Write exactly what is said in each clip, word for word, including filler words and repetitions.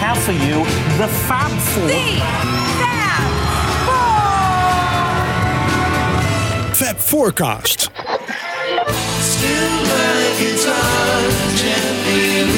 have for you the Fab Four. The Fab Four! Fab Forecast. Still my guitar gently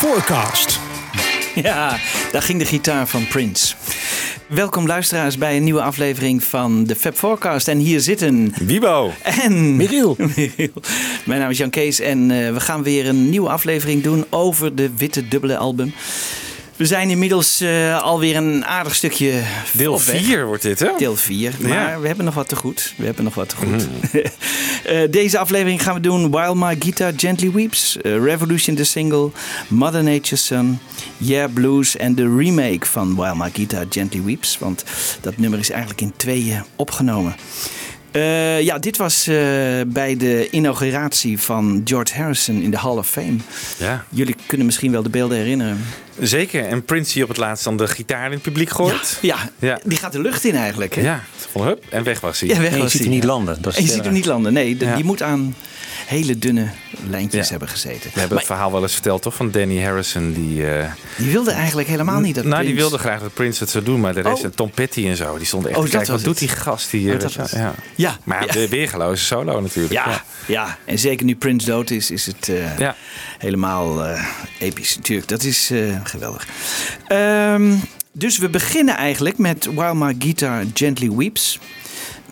Forecast. Ja, daar ging de gitaar van Prince. Welkom luisteraars bij een nieuwe aflevering van de Fab Forecast. En hier zitten Wiebo en Miriel. Miriel. Mijn naam is Jan Kees en uh, we gaan weer een nieuwe aflevering doen over de Witte Dubbele Album. We zijn inmiddels uh, alweer een aardig stukje deel vier wordt dit, hè? Deel vier, maar ja. we hebben nog wat te goed. We hebben nog wat te goed. Mm. uh, deze aflevering gaan we doen While My Guitar Gently Weeps, uh, Revolution de single, Mother Nature's Son, Yeah Blues en de remake van While My Guitar Gently Weeps, want dat nummer is eigenlijk in tweeën opgenomen. Uh, ja, dit was uh, bij de inauguratie van George Harrison in de Hall of Fame. Ja. Jullie kunnen misschien wel de beelden herinneren. Zeker. En Prince die op het laatst dan de gitaar in het publiek gooit. Ja, ja. ja. Die gaat de lucht in eigenlijk. Hè? Ja, van hup en weg was hij. Ja, weg en je was ziet hij. hem niet landen. Dat en je ziet hem niet landen. Nee, de, ja. die moet aan hele dunne lijntjes ja. hebben gezeten. We hebben maar... het verhaal wel eens verteld, toch? Van Danny Harrison. Die, uh... die wilde eigenlijk helemaal niet dat Nou, Prince... die wilde graag dat Prince het zou doen. Maar de rest, oh. Tom Petty en zo, die stonden echt oh, te kijken. Wat doet die gast hier? Oh, dat was ja. ja. Maar ja, de weergeloze solo natuurlijk. Ja. Ja. ja, en zeker nu Prince dood is, is het uh, ja. helemaal uh, episch. Natuurlijk, dat is... Uh, geweldig. Um, dus we beginnen eigenlijk met While My Guitar Gently Weeps.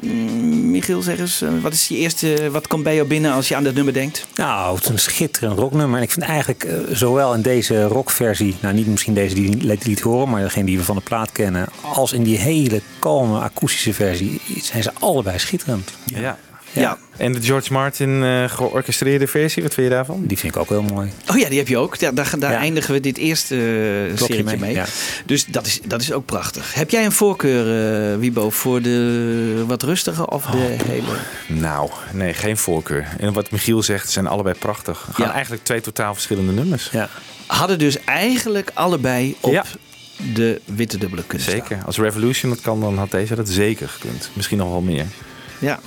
Mm, Michiel, zeg eens, wat is je eerste, wat komt bij jou binnen als je aan dat nummer denkt? Nou, het is een schitterend rocknummer. En ik vind eigenlijk uh, zowel in deze rockversie, nou niet misschien deze die liet, liet horen, maar degene die we van de plaat kennen, als in die hele kalme akoestische versie, zijn ze allebei schitterend. Ja. ja. Ja. ja. En de George Martin uh, georchestreerde versie, wat vind je daarvan? Die vind ik ook heel mooi. Oh ja, die heb je ook. Ja, daar daar ja. eindigen we dit eerste uh, serietje mee. mee. Ja. Dus dat is, dat is ook prachtig. Heb jij een voorkeur, uh, Wiebo, voor de wat rustige of oh, de hele... Nou, nee, geen voorkeur. En wat Michiel zegt, zijn allebei prachtig. Gaan ja. eigenlijk twee totaal verschillende nummers. Ja. Hadden dus eigenlijk allebei op... Ja. de Witte Dubbele kunnen zeker. Staan. Als Revolution dat kan, dan had deze dat zeker gekund. Misschien nog wel meer. Ja.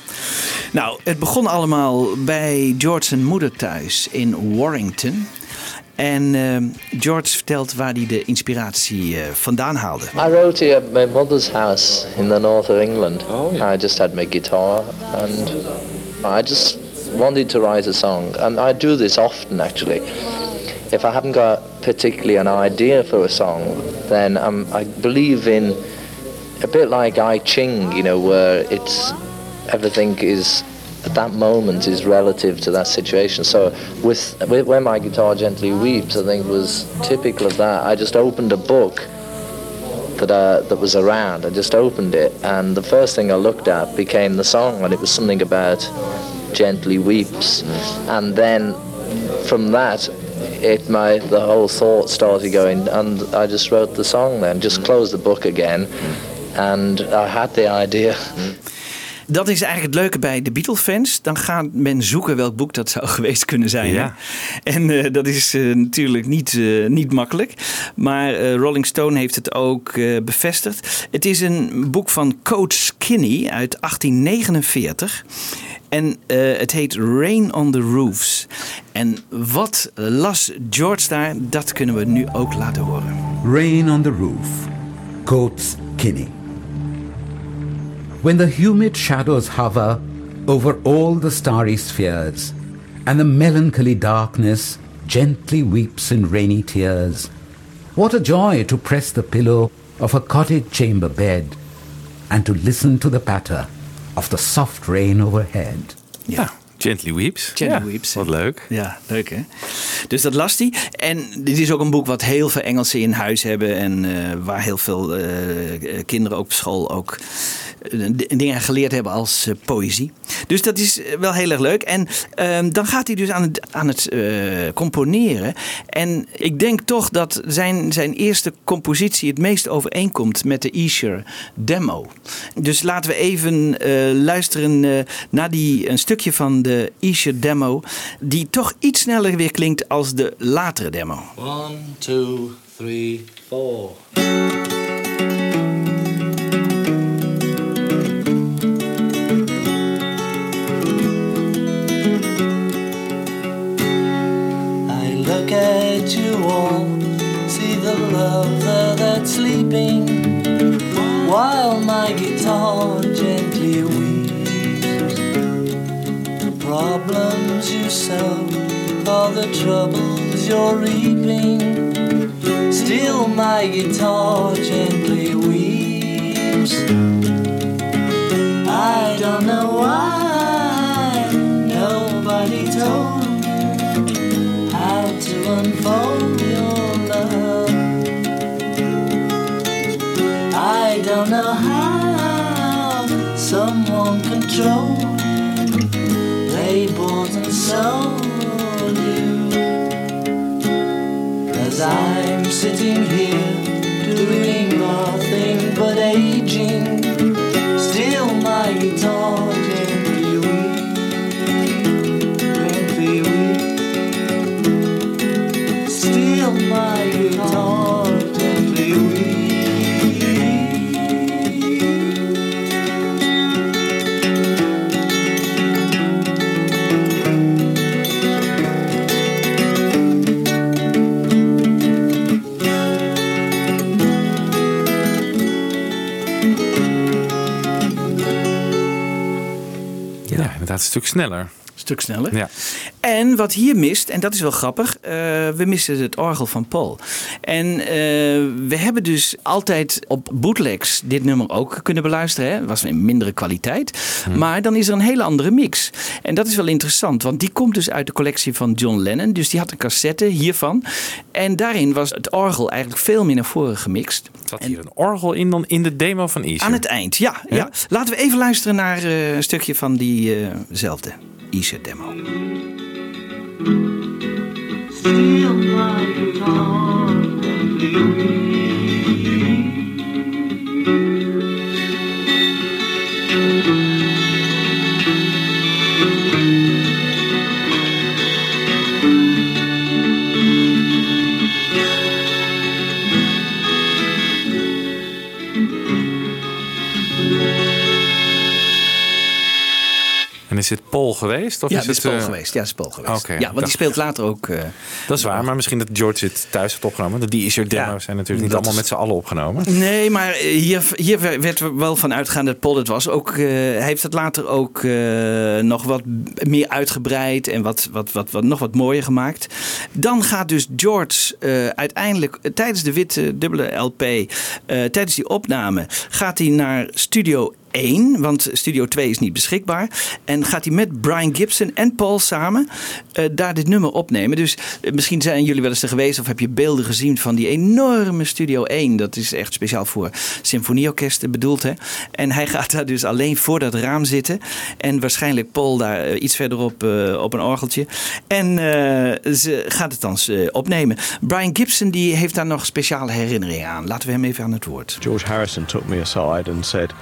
Nou, het begon allemaal bij George zijn moeder thuis in Warrington. En uh, George vertelt waar hij de inspiratie uh, vandaan haalde. I wrote it at my mother's house in the north of England. Oh, yeah. I just had my guitar and I just wanted to write a song. And I do this often actually. If I haven't got particularly an idea for a song, then um, I believe in a bit like I Ching, you know, where it's everything is at that moment is relative to that situation. So with, with When My Guitar Gently Weeps, I think was typical of that. I just opened a book that uh, that was around. I just opened it, and the first thing I looked at became the song, and it was something about gently weeps, and then from that. It my the whole thought started going, and I just wrote the song then. Just closed the book again, and I had the idea. Dat is eigenlijk het leuke bij de Beatles-fans. Dan gaat men zoeken welk boek dat zou geweest kunnen zijn. Ja. Hè? En uh, dat is uh, natuurlijk niet, uh, niet makkelijk. Maar uh, Rolling Stone heeft het ook uh, bevestigd. Het is een boek van Coates Kinney uit achttien negenenveertig. En uh, het heet Rain on the Roofs. En wat las George daar, dat kunnen we nu ook laten horen. Rain on the Roof, Coates Kinney. When the humid shadows hover over all the starry spheres, and the melancholy darkness gently weeps in rainy tears, what a joy to press the pillow of a cottage chamber bed, and to listen to the patter of the soft rain overhead. Ja, Gently Weeps. Gently ja, Weeps. Wat leuk. Ja, leuk hè. Dus dat las hij. En dit is ook een boek wat heel veel Engelsen in huis hebben. En uh, waar heel veel uh, kinderen ook op school ook uh, dingen geleerd hebben als uh, poëzie. Dus dat is wel heel erg leuk. En uh, dan gaat hij dus aan het, aan het uh, componeren. En ik denk toch dat zijn, zijn eerste compositie het meest overeenkomt met de Esher demo. Dus laten we even uh, luisteren uh, naar die, een stukje van de Esher demo. Die toch iets sneller weer klinkt als de latere demo. One, two, three, four. You all see the lover that's sleeping while my guitar gently weeps. The problems you sow are the troubles you're reaping. Still my guitar gently weeps. I don't know why nobody told to unfold your love. I don't know how someone controlled. They bought and sold you. As I'm sitting here doing nothing but aging, still my guitar gently weeps, gently weeps. My guitar gently weeps. Ja, inderdaad, een stuk sneller. stuk sneller. Ja. En wat hier mist, en dat is wel grappig, uh, we missen het orgel van Paul. En uh, we hebben dus altijd op bootlegs dit nummer ook kunnen beluisteren. Het was in mindere kwaliteit. Hmm. Maar dan is er een hele andere mix. En dat is wel interessant, want die komt dus uit de collectie van John Lennon. Dus die had een cassette hiervan. En daarin was het orgel eigenlijk veel meer naar voren gemixt. Zat hier en, een orgel in dan in de demo van Esher? Aan het eind, ja. ja. ja. Laten we even luisteren naar uh, een stukje van diezelfde uh, Esher demo. Still my guitar gently weeps. En is dit Paul geweest? Of ja, is het is Paul uh... geweest. Ja, het is Paul geweest. Okay, ja, want die speelt later ook... Uh, dat is waar, maar misschien dat George het thuis had opgenomen. Die Esher demo's ja, zijn natuurlijk niet allemaal is... met z'n allen opgenomen. Nee, maar hier, hier werd we wel van uitgaan dat Paul het was. Ook, uh, hij heeft het later ook uh, nog wat meer uitgebreid en wat, wat, wat, wat, nog wat mooier gemaakt. Dan gaat dus George uh, uiteindelijk uh, tijdens de Witte Dubbele L P, uh, tijdens die opname, gaat hij naar Studio één, want Studio twee is niet beschikbaar. En gaat hij met Brian Gibson en Paul samen uh, daar dit nummer opnemen. Dus uh, misschien zijn jullie wel eens er geweest of heb je beelden gezien van die enorme Studio één. Dat is echt speciaal voor symfonieorkesten bedoeld. Hè? En hij gaat daar dus alleen voor dat raam zitten. En waarschijnlijk Paul daar uh, iets verderop uh, op een orgeltje. En uh, ze gaat het dan uh, opnemen. Brian Gibson die heeft daar nog speciale herinneringen aan. Laten we hem even aan het woord. George Harrison took me aside and said...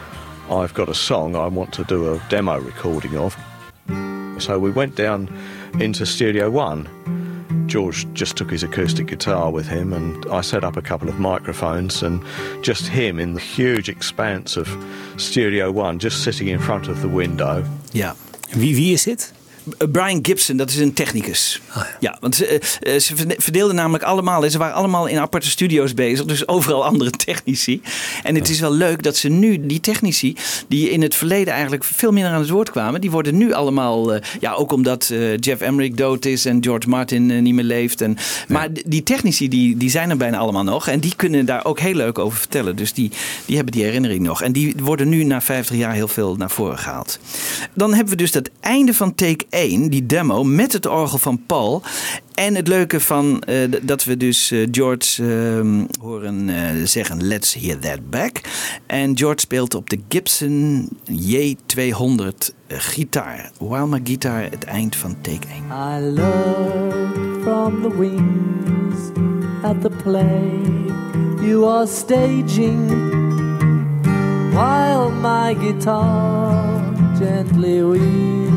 I've got a song I want to do a demo recording of. So we went down into Studio One. George just took his acoustic guitar with him and I set up a couple of microphones and just him in the huge expanse of Studio One, just sitting in front of the window. Ja, wie, wie is dit? Brian Gibson, dat is een technicus. Oh ja. ja, want ze, ze verdeelden namelijk allemaal. Ze waren allemaal in aparte studio's bezig. Dus overal andere technici. En het is wel leuk dat ze nu, die technici... die in het verleden eigenlijk veel minder aan het woord kwamen... die worden nu allemaal... Ja, ook omdat Jeff Emerick dood is... en George Martin niet meer leeft. En, maar ja. die technici, die, die zijn er bijna allemaal nog. En die kunnen daar ook heel leuk over vertellen. Dus die, die hebben die herinnering nog. En die worden nu na vijftig jaar heel veel naar voren gehaald. Dan hebben we dus dat einde van take één, die demo, met het orgel van Paul. En het leuke van uh, dat we dus uh, George uh, horen uh, zeggen... Let's hear that back. En George speelt op de Gibson J tweehonderd gitaar. While My Guitar, het eind van take één. I love from the wings at the play you are staging while my guitar gently weeps.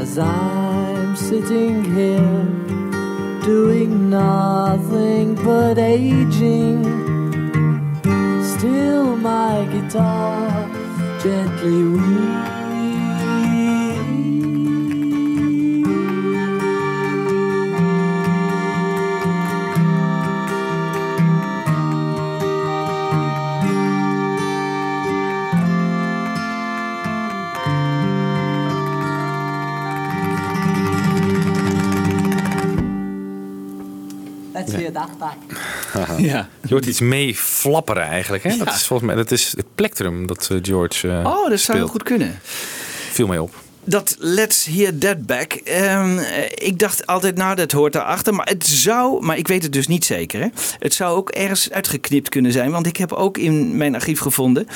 As I'm sitting here doing nothing but aging, still my guitar gently Ja. Je hoort iets mee flapperen eigenlijk. Hè? Ja. Dat is volgens mij dat is het plectrum dat George uh, Oh, dat zou heel goed kunnen. Viel mij op. Dat Let's Hear That Back. Um, ik dacht altijd, nou, dat hoort daarachter. Maar het zou, maar ik weet het dus niet zeker. Hè? Het zou ook ergens uitgeknipt kunnen zijn. Want ik heb ook in mijn archief gevonden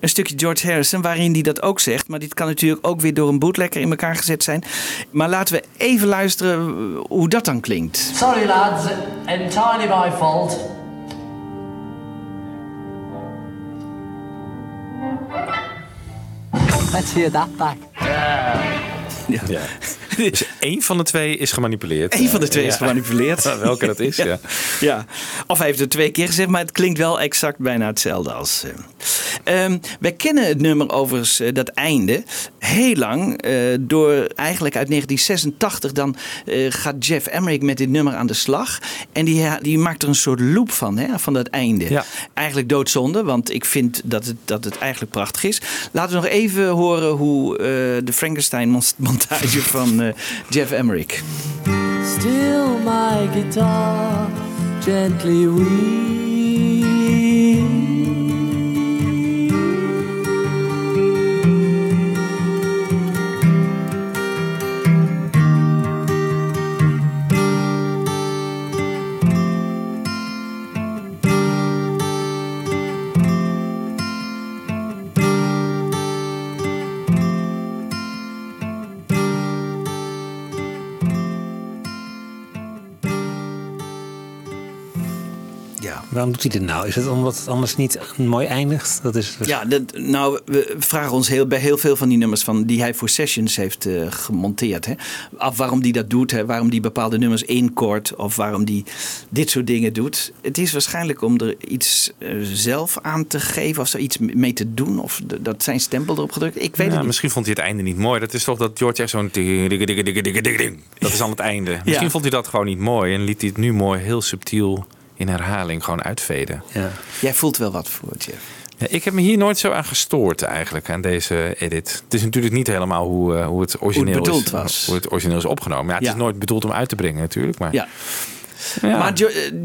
een stukje George Harrison waarin hij dat ook zegt. Maar dit kan natuurlijk ook weer door een bootlegger in elkaar gezet zijn. Maar laten we even luisteren hoe dat dan klinkt. Sorry lads, entirely my fault. Let's hear that back. Ja. Ja. Dus één van de twee is gemanipuleerd. Eén van de twee ja. is gemanipuleerd. Ja. Welke dat is, ja. Ja. ja. Of hij heeft het twee keer gezegd, maar het klinkt wel exact bijna hetzelfde als... Uh. Um, wij kennen het nummer overigens, uh, dat einde, heel lang. Uh, door eigenlijk uit negentien zesentachtig, dan uh, gaat Jeff Emerick met dit nummer aan de slag. En die, die maakt er een soort loop van, hè, van dat einde. Ja. Eigenlijk doodzonde, want ik vind dat het, dat het eigenlijk prachtig is. Laten we nog even horen hoe uh, de Frankenstein-montage van uh, Jeff Emerick. Still my guitar gently weeps. Waarom doet hij dit nou? Is het omdat het anders niet mooi eindigt? Dat is dus... Ja, dat, nou, we vragen ons heel, bij heel veel van die nummers van, die hij voor sessions heeft uh, gemonteerd. Hè? Af waarom die dat doet, hè? Waarom die bepaalde nummers inkort of waarom die dit soort dingen doet. Het is waarschijnlijk om er iets uh, zelf aan te geven of er iets mee te doen. Of d- dat zijn stempel erop gedrukt. Ik weet ja, het niet. Misschien vond hij het einde niet mooi. Dat is toch dat George echt zo'n... Dat is aan het einde. Misschien ja. vond hij dat gewoon niet mooi en liet hij het nu mooi heel subtiel... in herhaling gewoon uitveden. Ja. Jij voelt wel wat voor, Jeff. Ja, ik heb me hier nooit zo aan gestoord eigenlijk, aan deze edit. Het is natuurlijk niet helemaal hoe, uh, hoe het origineel hoe het bedoeld is, was. Hoe het origineel is opgenomen. Ja, het ja. is nooit bedoeld om uit te brengen natuurlijk. Maar, ja. Ja. maar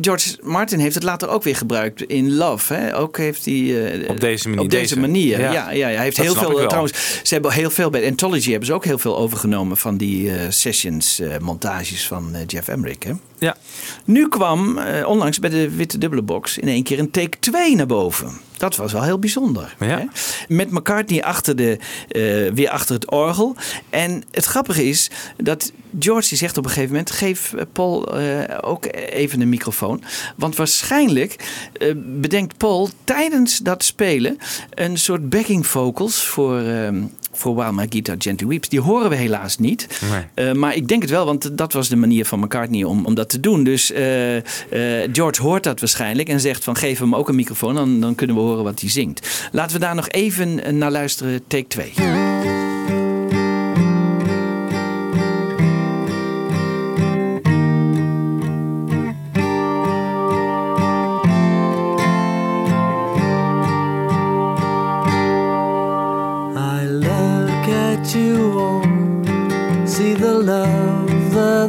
George Martin heeft het later ook weer gebruikt in Love. Hè? Ook heeft hij... Uh, op deze manier. Op deze, deze. manier, ja. ja, ja, ja. Hij heeft dat heel veel, trouwens, ze hebben heel veel bij Anthology hebben ze ook heel veel overgenomen van die uh, sessions, uh, montages van uh, Jeff Emerick, hè? Ja. Nu kwam eh, onlangs bij de Witte Dubbele Box in één keer een take twee naar boven. Dat was wel heel bijzonder. Ja. Hè? Met McCartney achter de, uh, weer achter het orgel. En het grappige is dat George die zegt op een gegeven moment... geef Paul uh, ook even een microfoon. Want waarschijnlijk uh, bedenkt Paul tijdens dat spelen... een soort backing vocals voor... Uh, Voor While My Guitar Gently Weeps. Die horen we helaas niet. Nee. Uh, maar ik denk het wel, want dat was de manier van McCartney om, om dat te doen. Dus uh, uh, George hoort dat waarschijnlijk en zegt van geef hem ook een microfoon. Dan, dan kunnen we horen wat hij zingt. Laten we daar nog even naar luisteren. Take twee.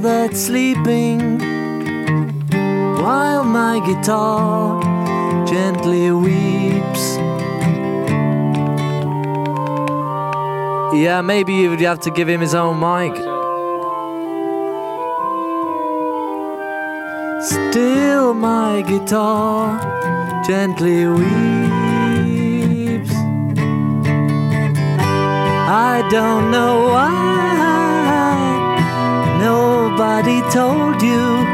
That's sleeping while my guitar gently weeps. Yeah, maybe you would have to give him his own mic. Still my guitar gently weeps. I don't know why nobody told you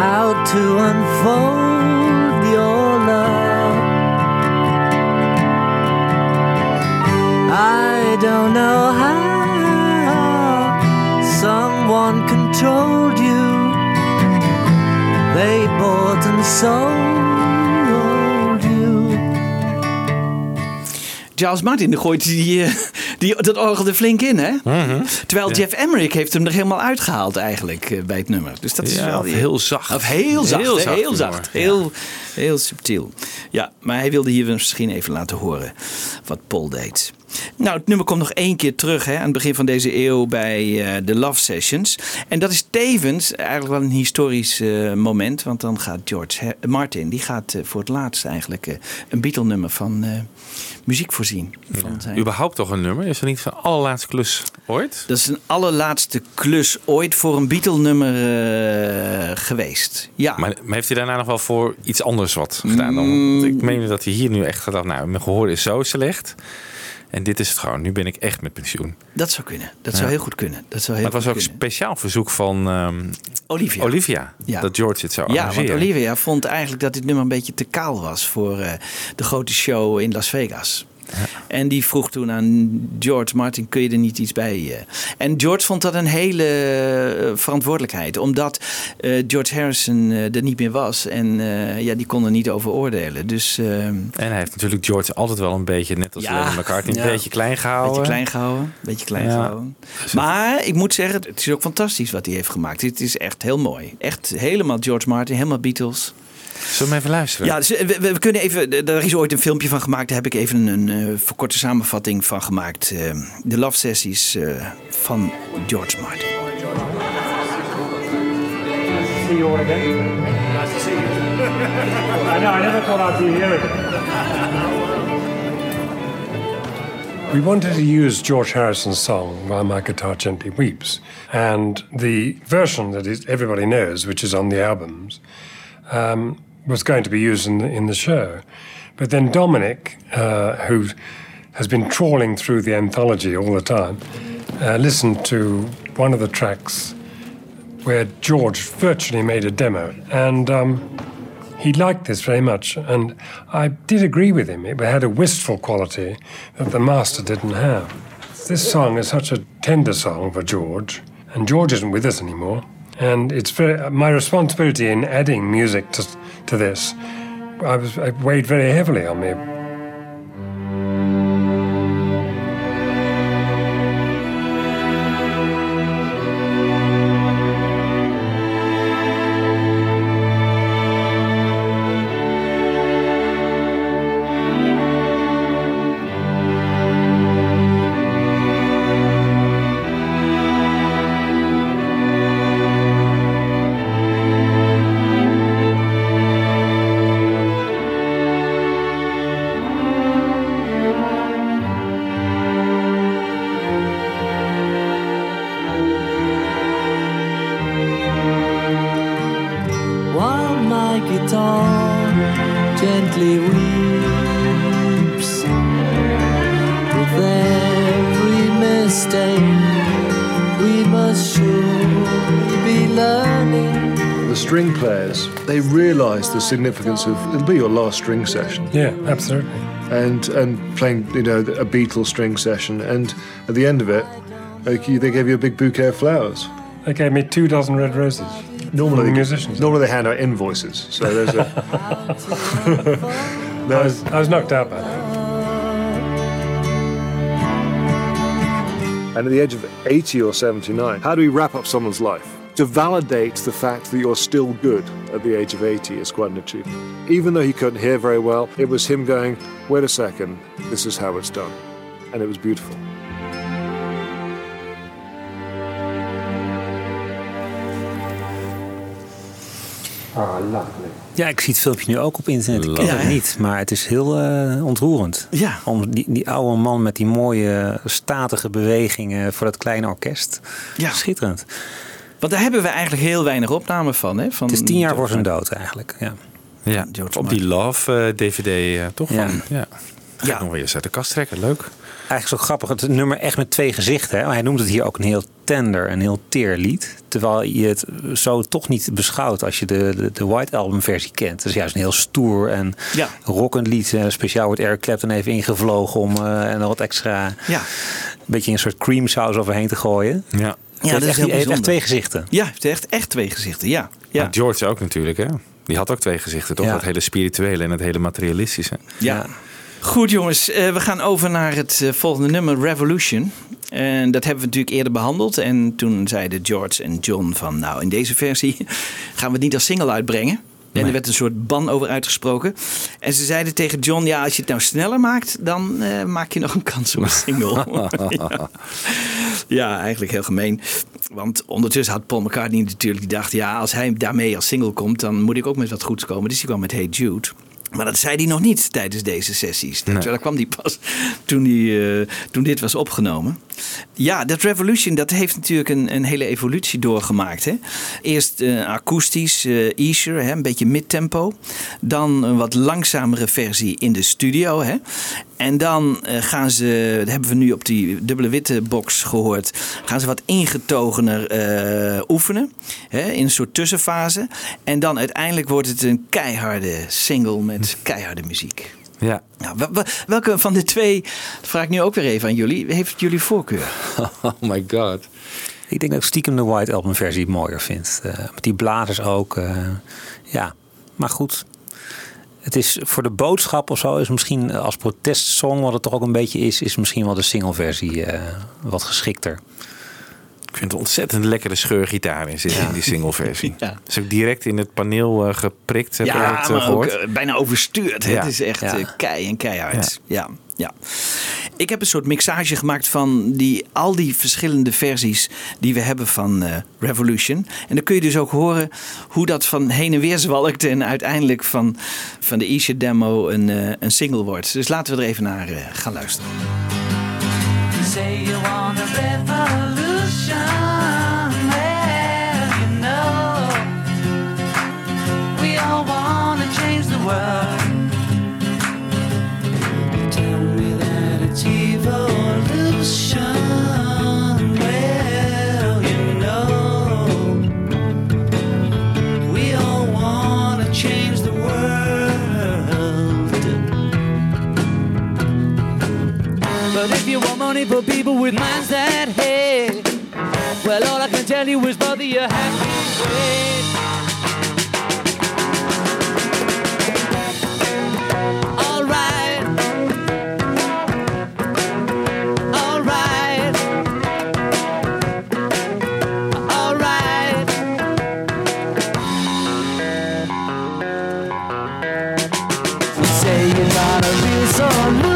how to unfold your love. I don't know how someone controlled you. They bought and sold you. Charles Martin gooit die... Uh... Die, dat orgelde flink in, hè? Mm-hmm. Terwijl ja. Jeff Emerick heeft hem er helemaal uitgehaald eigenlijk uh, bij het nummer. Dus dat is ja, wel... Of heel zacht. Of heel zacht, heel, he? zacht, heel, zacht. Heel, ja. heel subtiel. Ja, maar hij wilde hier misschien even laten horen wat Paul deed. Nou, het nummer komt nog één keer terug, hè, aan het begin van deze eeuw bij uh, de Love Sessions. En dat is tevens eigenlijk wel een historisch uh, moment. Want dan gaat George Her- Martin, die gaat uh, voor het laatst eigenlijk uh, een Beatle-nummer van uh, muziek voorzien. Ja. Van zijn... Überhaupt toch een nummer? Is dat niet zijn allerlaatste klus ooit? Dat is een allerlaatste klus ooit voor een Beatle-nummer uh, geweest. Ja. Maar, maar heeft hij daarna nog wel voor iets anders wat gedaan? Mm. Ik meen dat hij hier nu echt gaat, nou, mijn gehoor is zo slecht... En dit is het gewoon. Nu ben ik echt met pensioen. Dat zou kunnen. Dat ja. zou heel goed kunnen. Dat zou heel maar het was ook een speciaal verzoek van um, Olivia. Olivia ja. Dat George het zou arrangeren. Ja, want Olivia vond eigenlijk dat dit nummer een beetje te kaal was... voor uh, de grote show in Las Vegas. Ja. En die vroeg toen aan George Martin, kun je er niet iets bij? En George vond dat een hele verantwoordelijkheid. Omdat uh, George Harrison uh, er niet meer was. En uh, ja, die kon er niet over oordelen. Dus, uh, en hij heeft natuurlijk George altijd wel een beetje, net als ja, Lennon McCartney, ja, een beetje klein gehouden. Beetje klein gehouden. Beetje klein ja. gehouden. Maar ik moet zeggen, het is ook fantastisch wat hij heeft gemaakt. Het is echt heel mooi. Echt helemaal George Martin, helemaal Beatles. Zullen we even luisteren? Ja, dus we, we kunnen even. Daar is ooit een filmpje van gemaakt. Daar heb ik even een uh, verkorte samenvatting van gemaakt. Uh, de Love Sessies uh, van George Martin. See you all again. Nice to see you. I know, I never thought I'd be here again. We wanted to use George Harrison's song "While My Guitar Gently Weeps," and the version that is, everybody knows, which is on the albums. Um, was going to be used in the, in the show. But then Dominic, uh, who has been trawling through the anthology all the time, uh, listened to one of the tracks where George virtually made a demo. And um, he liked this very much. And I did agree with him. It had a wistful quality that the master didn't have. This song is such a tender song for George. And George isn't with us anymore. And it's very, my responsibility in adding music to, to this, I was it weighed very heavily on me. The significance of it'll be your last string session. Yeah, absolutely. And and playing, you know, a Beatles string session, and at the end of it, they gave you a big bouquet of flowers. They gave me two dozen red roses. Normally, the musicians. Normally they hand out invoices. So there's a. I, was, I was knocked out by that. And at the age of eighty or seventy-nine, how do we wrap up someone's life? To validate the fact that you're still good at the age of eighty is quite an achievement. Even though he couldn't hear very well, it was him going, wait a second, this is how it's done. And it was beautiful. Ah, oh, lovely. Ja, ik zie het filmpje nu ook op internet. Ik ken het niet, maar het is heel uh, ontroerend. Ja. Om die, die oude man met die mooie, statige bewegingen voor dat kleine orkest. Ja. Schitterend. Want daar hebben we eigenlijk heel weinig opname van. Hè? Van het is tien jaar voor zijn dood eigenlijk. Ja, ja, op die Love-D V D uh, uh, toch? Ja. Van, ja. Ga ja. nog weer eens uit de kast trekken, leuk. Eigenlijk zo grappig, het nummer echt met twee gezichten. Hè? Hij noemt het hier ook een heel tender, een heel teer lied. Terwijl je het zo toch niet beschouwt als je de, de, de White Album versie kent. Het is juist een heel stoer en ja. rockend lied. Uh, speciaal wordt Eric Clapton even ingevlogen om uh, en wat extra... Ja. Een beetje een soort cream saus overheen te gooien. Ja. Ja, dat is echt, heeft echt twee gezichten. Ja, heeft echt, echt twee gezichten, ja. ja. Maar George ook natuurlijk, hè? Die had ook twee gezichten, toch? Ja. Dat hele spirituele en het hele materialistische. Ja. Goed, jongens. Uh, we gaan over naar het uh, volgende nummer, Revolution. En dat hebben we natuurlijk eerder behandeld. En toen zeiden George en John van... nou, in deze versie gaan we het niet als single uitbrengen. En er werd een soort ban over uitgesproken. En ze zeiden tegen John, ja, als je het nou sneller maakt... dan uh, maak je nog een kans op een single. ja. ja, eigenlijk heel gemeen. Want ondertussen had Paul McCartney natuurlijk gedacht... ja, als hij daarmee als single komt... dan moet ik ook met wat goeds komen. Dus die kwam met Hey Jude... Maar dat zei hij nog niet tijdens deze sessies. Nee. Dat kwam hij pas toen, die, uh, toen dit was opgenomen. Ja, dat Revolution, dat heeft natuurlijk een, een hele evolutie doorgemaakt. Hè? Eerst uh, akoestisch, uh, Esher, hè, een beetje midtempo. Dan een wat langzamere versie in de studio. Hè? En dan uh, gaan ze, dat hebben we nu op die dubbele witte box gehoord... gaan ze wat ingetogener uh, oefenen. Hè? In een soort tussenfase. En dan uiteindelijk wordt het een keiharde single... met keiharde muziek. Ja. Nou, welke van de twee, vraag ik nu ook weer even aan jullie, heeft jullie voorkeur? Oh my god. Ik denk dat ik stiekem de White Album versie mooier vind. Uh, met die blazers ook. Uh, ja, maar goed. Het is voor de boodschap of zo, is misschien als protestsong, wat het toch ook een beetje is, is misschien wel de singleversie uh, wat geschikter. Ik vind het ontzettend lekkere scheurgitaar in zitten, ja, in die singleversie. Ja. Dat is ook direct in het paneel uh, geprikt, heb je ja, het uh, gehoord. Ja, uh, bijna overstuurd. Ja. Het is echt ja. uh, kei en keihard. Ja. Ja, ja. Ik heb een soort mixage gemaakt van die, al die verschillende versies die we hebben van uh, Revolution. En dan kun je dus ook horen hoe dat van heen en weer zwalkte en uiteindelijk van, van de Esher demo een, uh, een single wordt. Dus laten we er even naar uh, gaan luisteren. Say you want a revolution, well, you know, we all want to change the world. You tell me that it's evolution, well, you know, we all want to change the world. But if you want money for people with minds that hate, well, all I can tell you is, brother, you're halfway great. All right, all right, all right. You say you're not a real solution.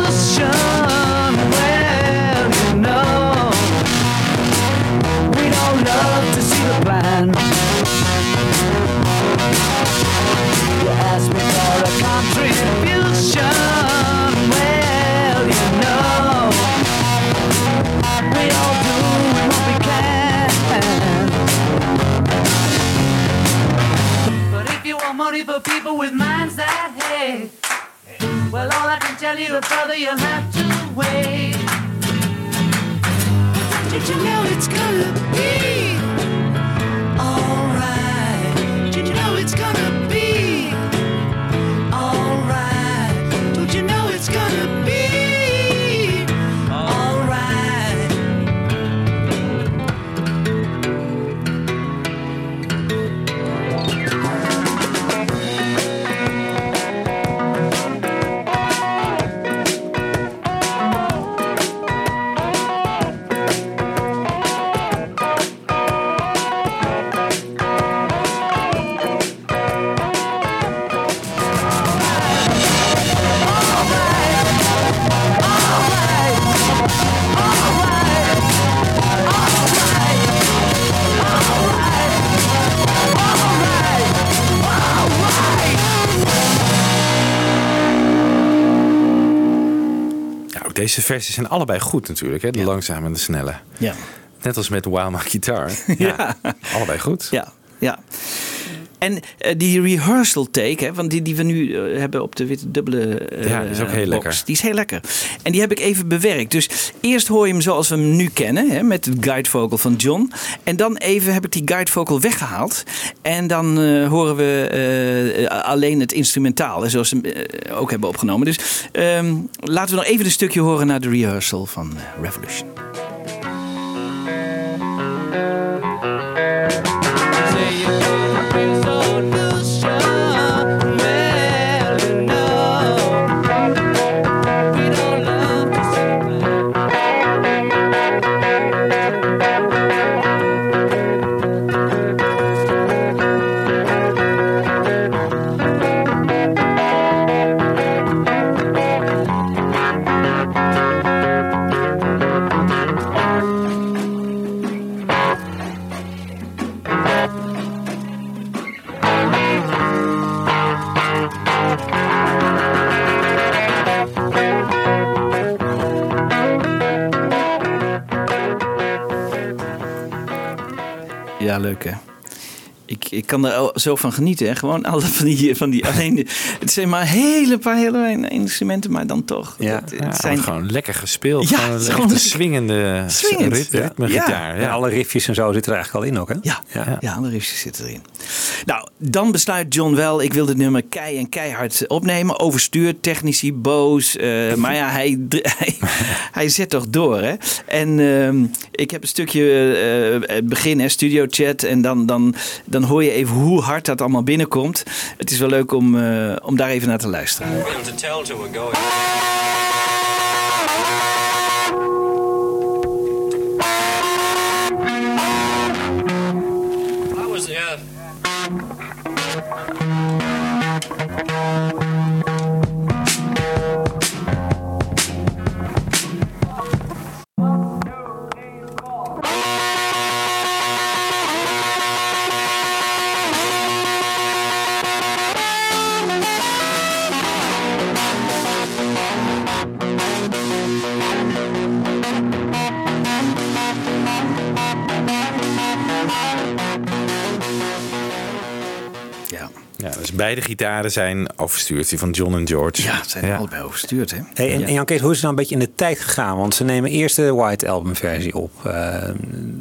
For people with minds that hate, well, all I can tell you, brother, you'll have to wait. Did you know it's gonna be all right? Did you know it's gonna be all right? Don't you know it's gonna be? Deze versies zijn allebei goed natuurlijk, hè? De ja. langzame en de snelle. Ja. Net als met While My Guitar. Ja. Ja. Allebei goed. Ja, ja. En uh, die rehearsal take, hè, want die, die we nu uh, hebben op de Witte Dubbele uh, ja, die is ook heel box, lekker. Die is heel lekker. En die heb ik even bewerkt. Dus eerst hoor je hem zoals we hem nu kennen, hè, met de guide vocal van John. En dan even heb ik die guide vocal weggehaald. En dan uh, horen we uh, alleen het instrumentaal, hè, zoals we hem uh, ook hebben opgenomen. Dus um, laten we nog even een stukje horen naar de rehearsal van uh, Revolution. Ik, ik kan er zo van genieten. Hè? Gewoon alle van die... Van die alleen de, het zijn maar een hele paar hele weinig instrumenten, maar dan toch. Ja, dat, het ja, zijn gewoon lekker gespeeld. Ja, gewoon, het is gewoon een swingende rit, ja. ritme ja. gitaar. Ja. Ja, alle riffjes en zo zitten er eigenlijk al in ook, hè? Ja, ja. ja. ja alle riffjes zitten erin. Nou, dan besluit John wel... Ik wil dit nummer kei en keihard opnemen. Overstuurd, technici, boos. Uh, maar ja, hij, hij, hij zet toch door, hè? En uh, ik heb een stukje... Uh, het begin, hè, studio chat. En dan... dan, dan Dan hoor je even hoe hard dat allemaal binnenkomt. Het is wel leuk om, uh, om daar even naar te luisteren. Beide gitaren zijn overstuurd, die van John en George. Ja, ze zijn ja. allebei overstuurd, hè? Hey, en, ja. en Jan Kees, hoe is het nou een beetje in de tijd gegaan? Want ze nemen eerst de White Album versie op. Uh,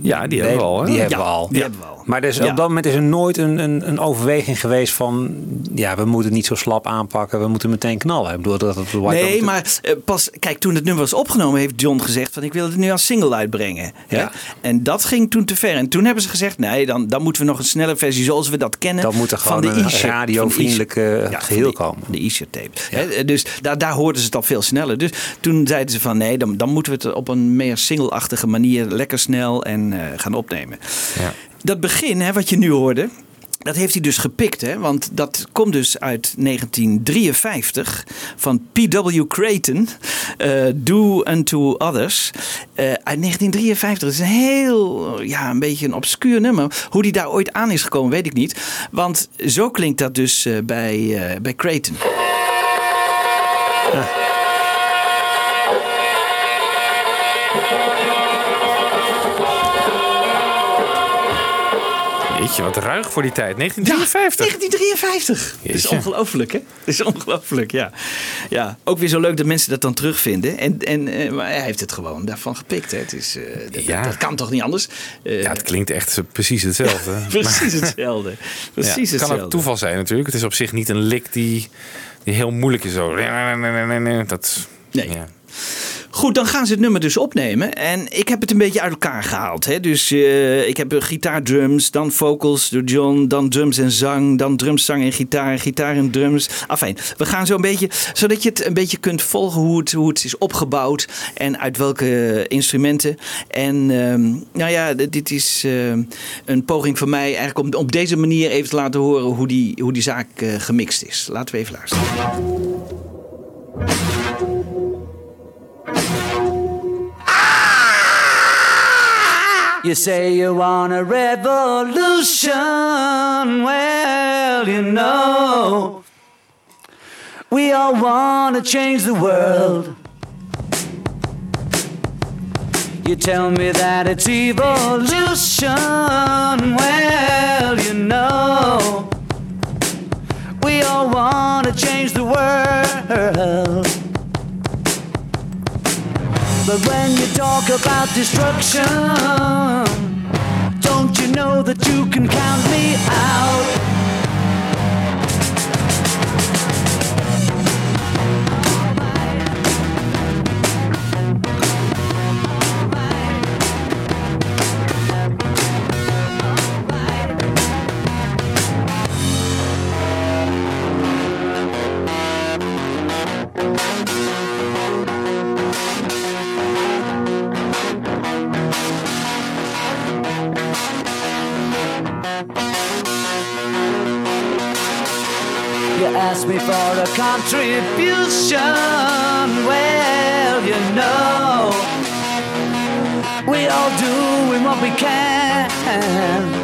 ja, die hebben we al. Hè? Die, hebben, ja, we al. die ja. hebben we al. Maar dus ja. op dat moment is er nooit een, een, een overweging geweest van... ja, we moeten het niet zo slap aanpakken, we moeten meteen knallen. Ik bedoel, dat het White nee, Album... maar uh, pas... Kijk, toen het nummer was opgenomen, heeft John gezegd... van ik wil het nu als single uitbrengen. Hè? Ja. En dat ging toen te ver. En toen hebben ze gezegd, nee, dan, dan moeten we nog een snelle versie zoals we dat kennen. Dat moet er gewoon van de een radio... vriendelijke ja, geheel komen. De Esher tape. Ja. He, dus daar, daar hoorden ze het al veel sneller. Dus toen zeiden ze van nee, dan, dan moeten we het op een meer single-achtige manier lekker snel en uh, gaan opnemen. Ja. Dat begin, hè, wat je nu hoorde, dat heeft hij dus gepikt. Hè, want dat komt dus uit negentien drieënvijftig van P W Creighton. Uh, Do Unto Others. Uh, uit negentien drieënvijftig. Dat is een heel, ja, een beetje een obscuur nummer. Hoe die daar ooit aan is gekomen, weet ik niet. Want zo klinkt dat dus uh, bij, uh, bij Creighton. Ah. Jeetje, wat ruig voor die tijd. negentien drieënvijftig. Ja, negentien drieënvijftig. Het is ongelooflijk, hè? Het is ongelooflijk, ja. ja. Ook weer zo leuk dat mensen dat dan terugvinden. En, en, maar hij heeft het gewoon daarvan gepikt, hè? Het is, uh, dat, ja. dat, dat kan toch niet anders? Uh, ja, het klinkt echt precies hetzelfde. Ja, precies maar, hetzelfde. Precies ja, het hetzelfde. Kan ook toeval zijn natuurlijk. Het is op zich niet een lick die, die heel moeilijk is. Zo. Dat, nee. Ja. Goed, dan gaan ze het nummer dus opnemen. En ik heb het een beetje uit elkaar gehaald. Hè? Dus uh, ik heb gitaar, drums, dan vocals door John, dan drums en zang, dan drums, zang en gitaar, gitaar en drums. Afijn, we gaan zo een beetje, zodat je het een beetje kunt volgen hoe het, hoe het is opgebouwd en uit welke instrumenten. En um, nou ja, dit is uh, een poging van mij eigenlijk om op deze manier even te laten horen hoe die, hoe die zaak uh, gemixt is. Laten we even luisteren. You say you want a revolution, well, you know, we all want to change the world. You tell me that it's evolution, well, you know, we all want to change the world. But when you talk about destruction, don't you know that you can count me out? Ask me for a contribution, well, you know, we all doing what we can.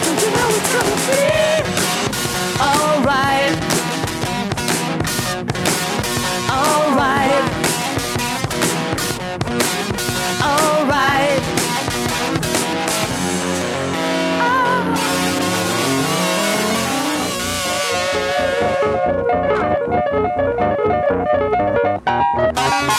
Don't you know it's gonna be all right? You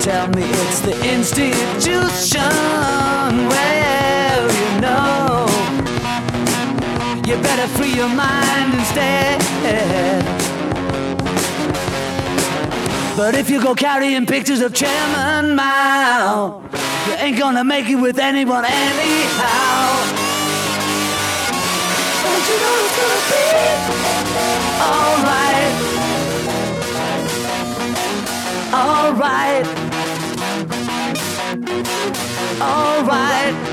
tell me it's the institution. Well, you know, you better free your mind instead. But if you go carrying pictures of Chairman Mao, you ain't gonna make it with anyone anyhow. Don't you know it's gonna be alright, alright, alright.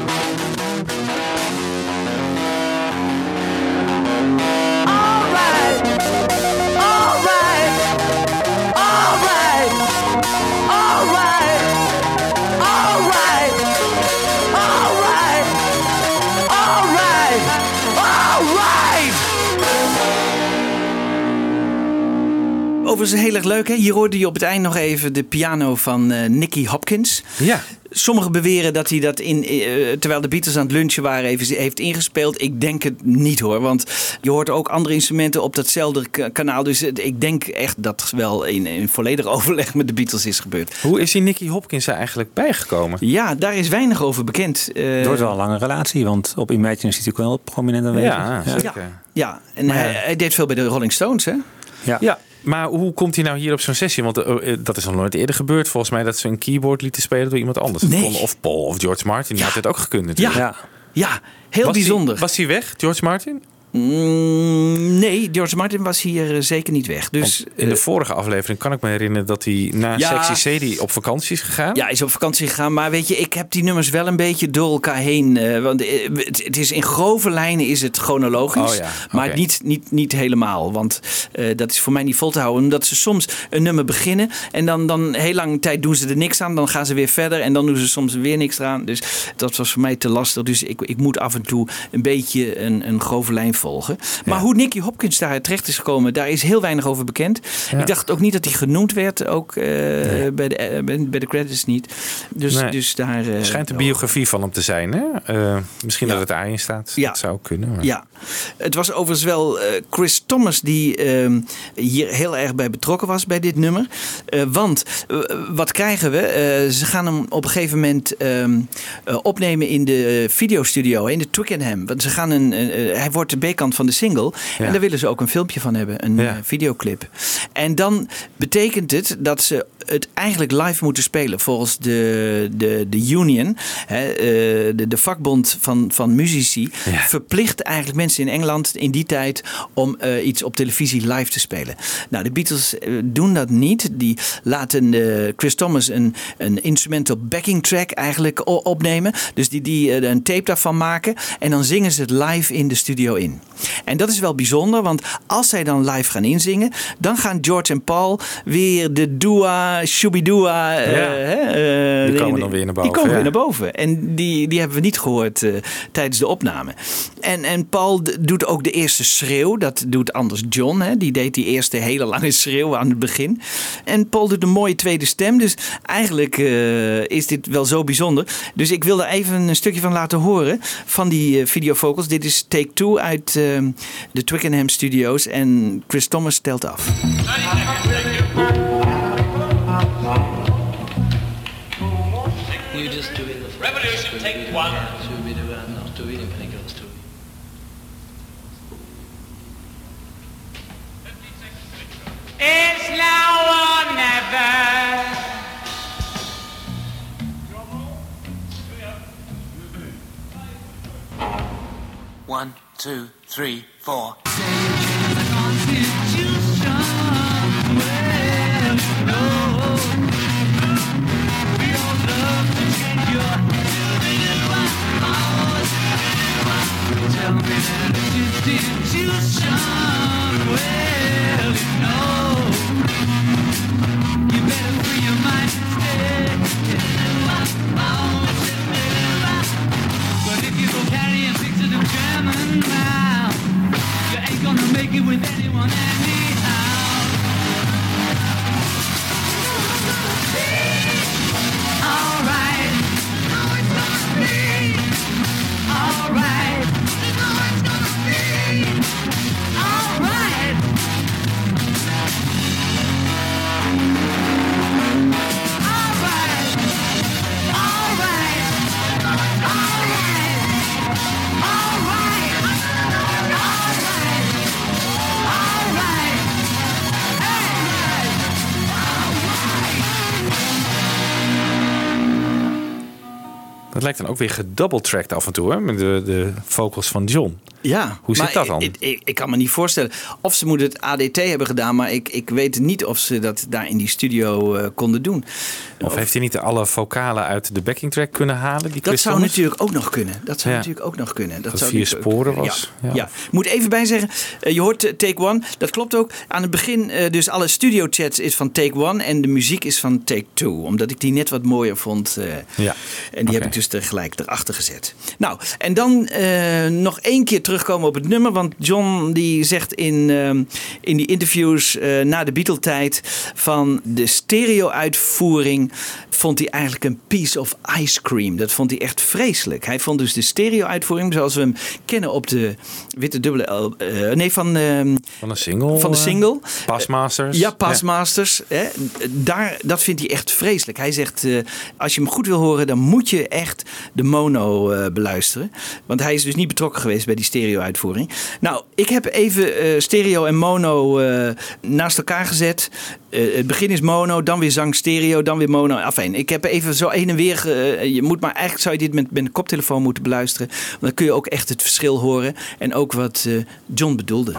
Overigens heel erg leuk, hè? Hier hoorde je op het eind nog even de piano van uh, Nicky Hopkins. Ja. Sommigen beweren dat hij dat in, uh, terwijl de Beatles aan het lunchen waren even heeft ingespeeld. Ik denk het niet hoor, want je hoort ook andere instrumenten op datzelfde k- kanaal. Dus uh, ik denk echt dat het wel in, in volledig overleg met de Beatles is gebeurd. Hoe is die Nicky Hopkins er eigenlijk bijgekomen? Ja, daar is weinig over bekend. Uh, het wordt wel een lange relatie, want op Imagine is hij natuurlijk wel prominent aanwezig. Ja, ja, zeker. Ja, ja. En ja. Hij, hij deed veel bij de Rolling Stones, hè? Ja. Ja. Maar hoe komt hij nou hier op zo'n sessie? Want uh, dat is nog nooit eerder gebeurd. Volgens mij dat ze een keyboard lieten spelen door iemand anders. Nee. Of Paul of George Martin. Die ja. had dit ook gekund natuurlijk. Ja, ja. heel was bijzonder. Die, was hij weg, George Martin? Mm, nee, George Martin was hier zeker niet weg. Dus, in de uh, vorige aflevering kan ik me herinneren dat hij na ja, Sexy C D op vakantie is gegaan. Ja, hij is op vakantie gegaan. Maar weet je, ik heb die nummers wel een beetje door elkaar heen. Uh, want uh, het, het is in grove lijnen is het chronologisch. Oh ja, okay. Maar niet, niet, niet helemaal. Want uh, dat is voor mij niet vol te houden. Omdat ze soms een nummer beginnen. En dan, dan heel lang tijd doen ze er niks aan. Dan gaan ze weer verder. En dan doen ze soms weer niks eraan. Dus dat was voor mij te lastig. Dus ik, ik moet af en toe een beetje een, een grove lijn volgen. Maar ja. hoe Nicky Hopkins daar terecht is gekomen, daar is heel weinig over bekend. Ja. Ik dacht ook niet dat hij genoemd werd, ook uh, nee. bij, de, uh, bij, bij de credits niet. Dus, nee. dus daar... Uh, schijnt de biografie van hem te zijn, hè? Uh, misschien ja. dat het daarin staat. Ja. Dat zou kunnen. Maar... Ja. Het was overigens wel uh, Chris Thomas die uh, hier heel erg bij betrokken was bij dit nummer. Uh, want, uh, wat krijgen we? Uh, ze gaan hem op een gegeven moment um, uh, opnemen in de videostudio, in de Twickenham. Want ze gaan een... Uh, hij wordt de B-kant van de single. Ja. En daar willen ze ook een filmpje van hebben. Een ja. videoclip. En dan betekent het dat ze het eigenlijk live moeten spelen. Volgens de, de, de union. Hè, de, de vakbond van, van muzici. Ja. Verplicht eigenlijk mensen in Engeland in die tijd om uh, iets op televisie live te spelen. Nou, de Beatles uh, doen dat niet. Die laten uh, Chris Thomas een, een instrumental backing track eigenlijk o- opnemen. Dus die, die uh, een tape daarvan maken. En dan zingen ze het live in de studio in. En dat is wel bijzonder, want als zij dan live gaan inzingen, dan gaan George en Paul weer de doa, shubidua. Ja. Uh, die komen dan weer naar boven. Die komen ja. weer naar boven. En die, die hebben we niet gehoord uh, tijdens de opname. En, en Paul d- doet ook de eerste schreeuw. Dat doet anders John. Hè? Die deed die eerste hele lange schreeuw aan het begin. En Paul doet een mooie tweede stem. Dus eigenlijk uh, is dit wel zo bijzonder. Dus ik wil er even een stukje van laten horen van die uh, videofocals. Dit is Take Two uit de uh, Twickenham Studios en Chris Thomas stelt af. You just do it. Revolution, take one. It's now or never. One, two, three, four. Say you change the Constitution. Well, no. We all love to change your building and what powers. Tell me that it's institution. Well, you know. You better free your mind instead. Building what powers. But if you go carrying pictures of German. running round. You ain't gonna make it with anyone anyhow. Alright. No, it's gonna be. Alright. No, it's gonna be. Alright. Alright. Alright. Alright. Het lijkt dan ook weer gedoubletracked af en toe, hè? Met de, de vocals van John. Ja. Hoe zit maar dat dan? Ik, ik, ik kan me niet voorstellen. Of ze moeten het A D T hebben gedaan, maar ik, ik weet niet of ze dat daar in die studio uh, konden doen. Of, of heeft hij niet alle vocalen uit de backing track kunnen halen? Die dat zou natuurlijk ook nog kunnen. Dat zou ja. natuurlijk ook nog kunnen. Dat, dat zou vier sporen ook, was. Ja. Ja. Ja. Ik moet even bij zeggen, uh, je hoort uh, Take One. Dat klopt ook. Aan het begin, uh, dus alle studio chats is van Take One en de muziek is van Take Two. Omdat ik die net wat mooier vond. Uh, ja. En die okay. heb ik dus tegelijk erachter gezet. Nou, en dan uh, nog één keer terugkomen op het nummer. Want John die zegt in, uh, in die interviews uh, na de Beatle-tijd van de stereo-uitvoering vond hij eigenlijk een piece of ice cream. Dat vond hij echt vreselijk. Hij vond dus de stereo-uitvoering zoals we hem kennen op de Witte Dubbele Album. Uh, nee, van, uh, van, een single, van de single. Uh, Passmasters. Uh, ja, Passmasters. Ja. Daar, dat vindt hij echt vreselijk. Hij zegt, uh, als je hem goed wil horen, dan moet je echt de mono uh, beluisteren. Want hij is dus niet betrokken geweest bij die stereo-uitvoering. Nou, ik heb even uh, stereo en mono uh, naast elkaar gezet. Uh, het begin is mono, dan weer zang stereo, dan weer mono. Afijn, ik heb even zo heen en weer... Uh, je moet maar eigenlijk zou je dit met, met een koptelefoon moeten beluisteren. Want dan kun je ook echt het verschil horen. En ook wat uh, John bedoelde.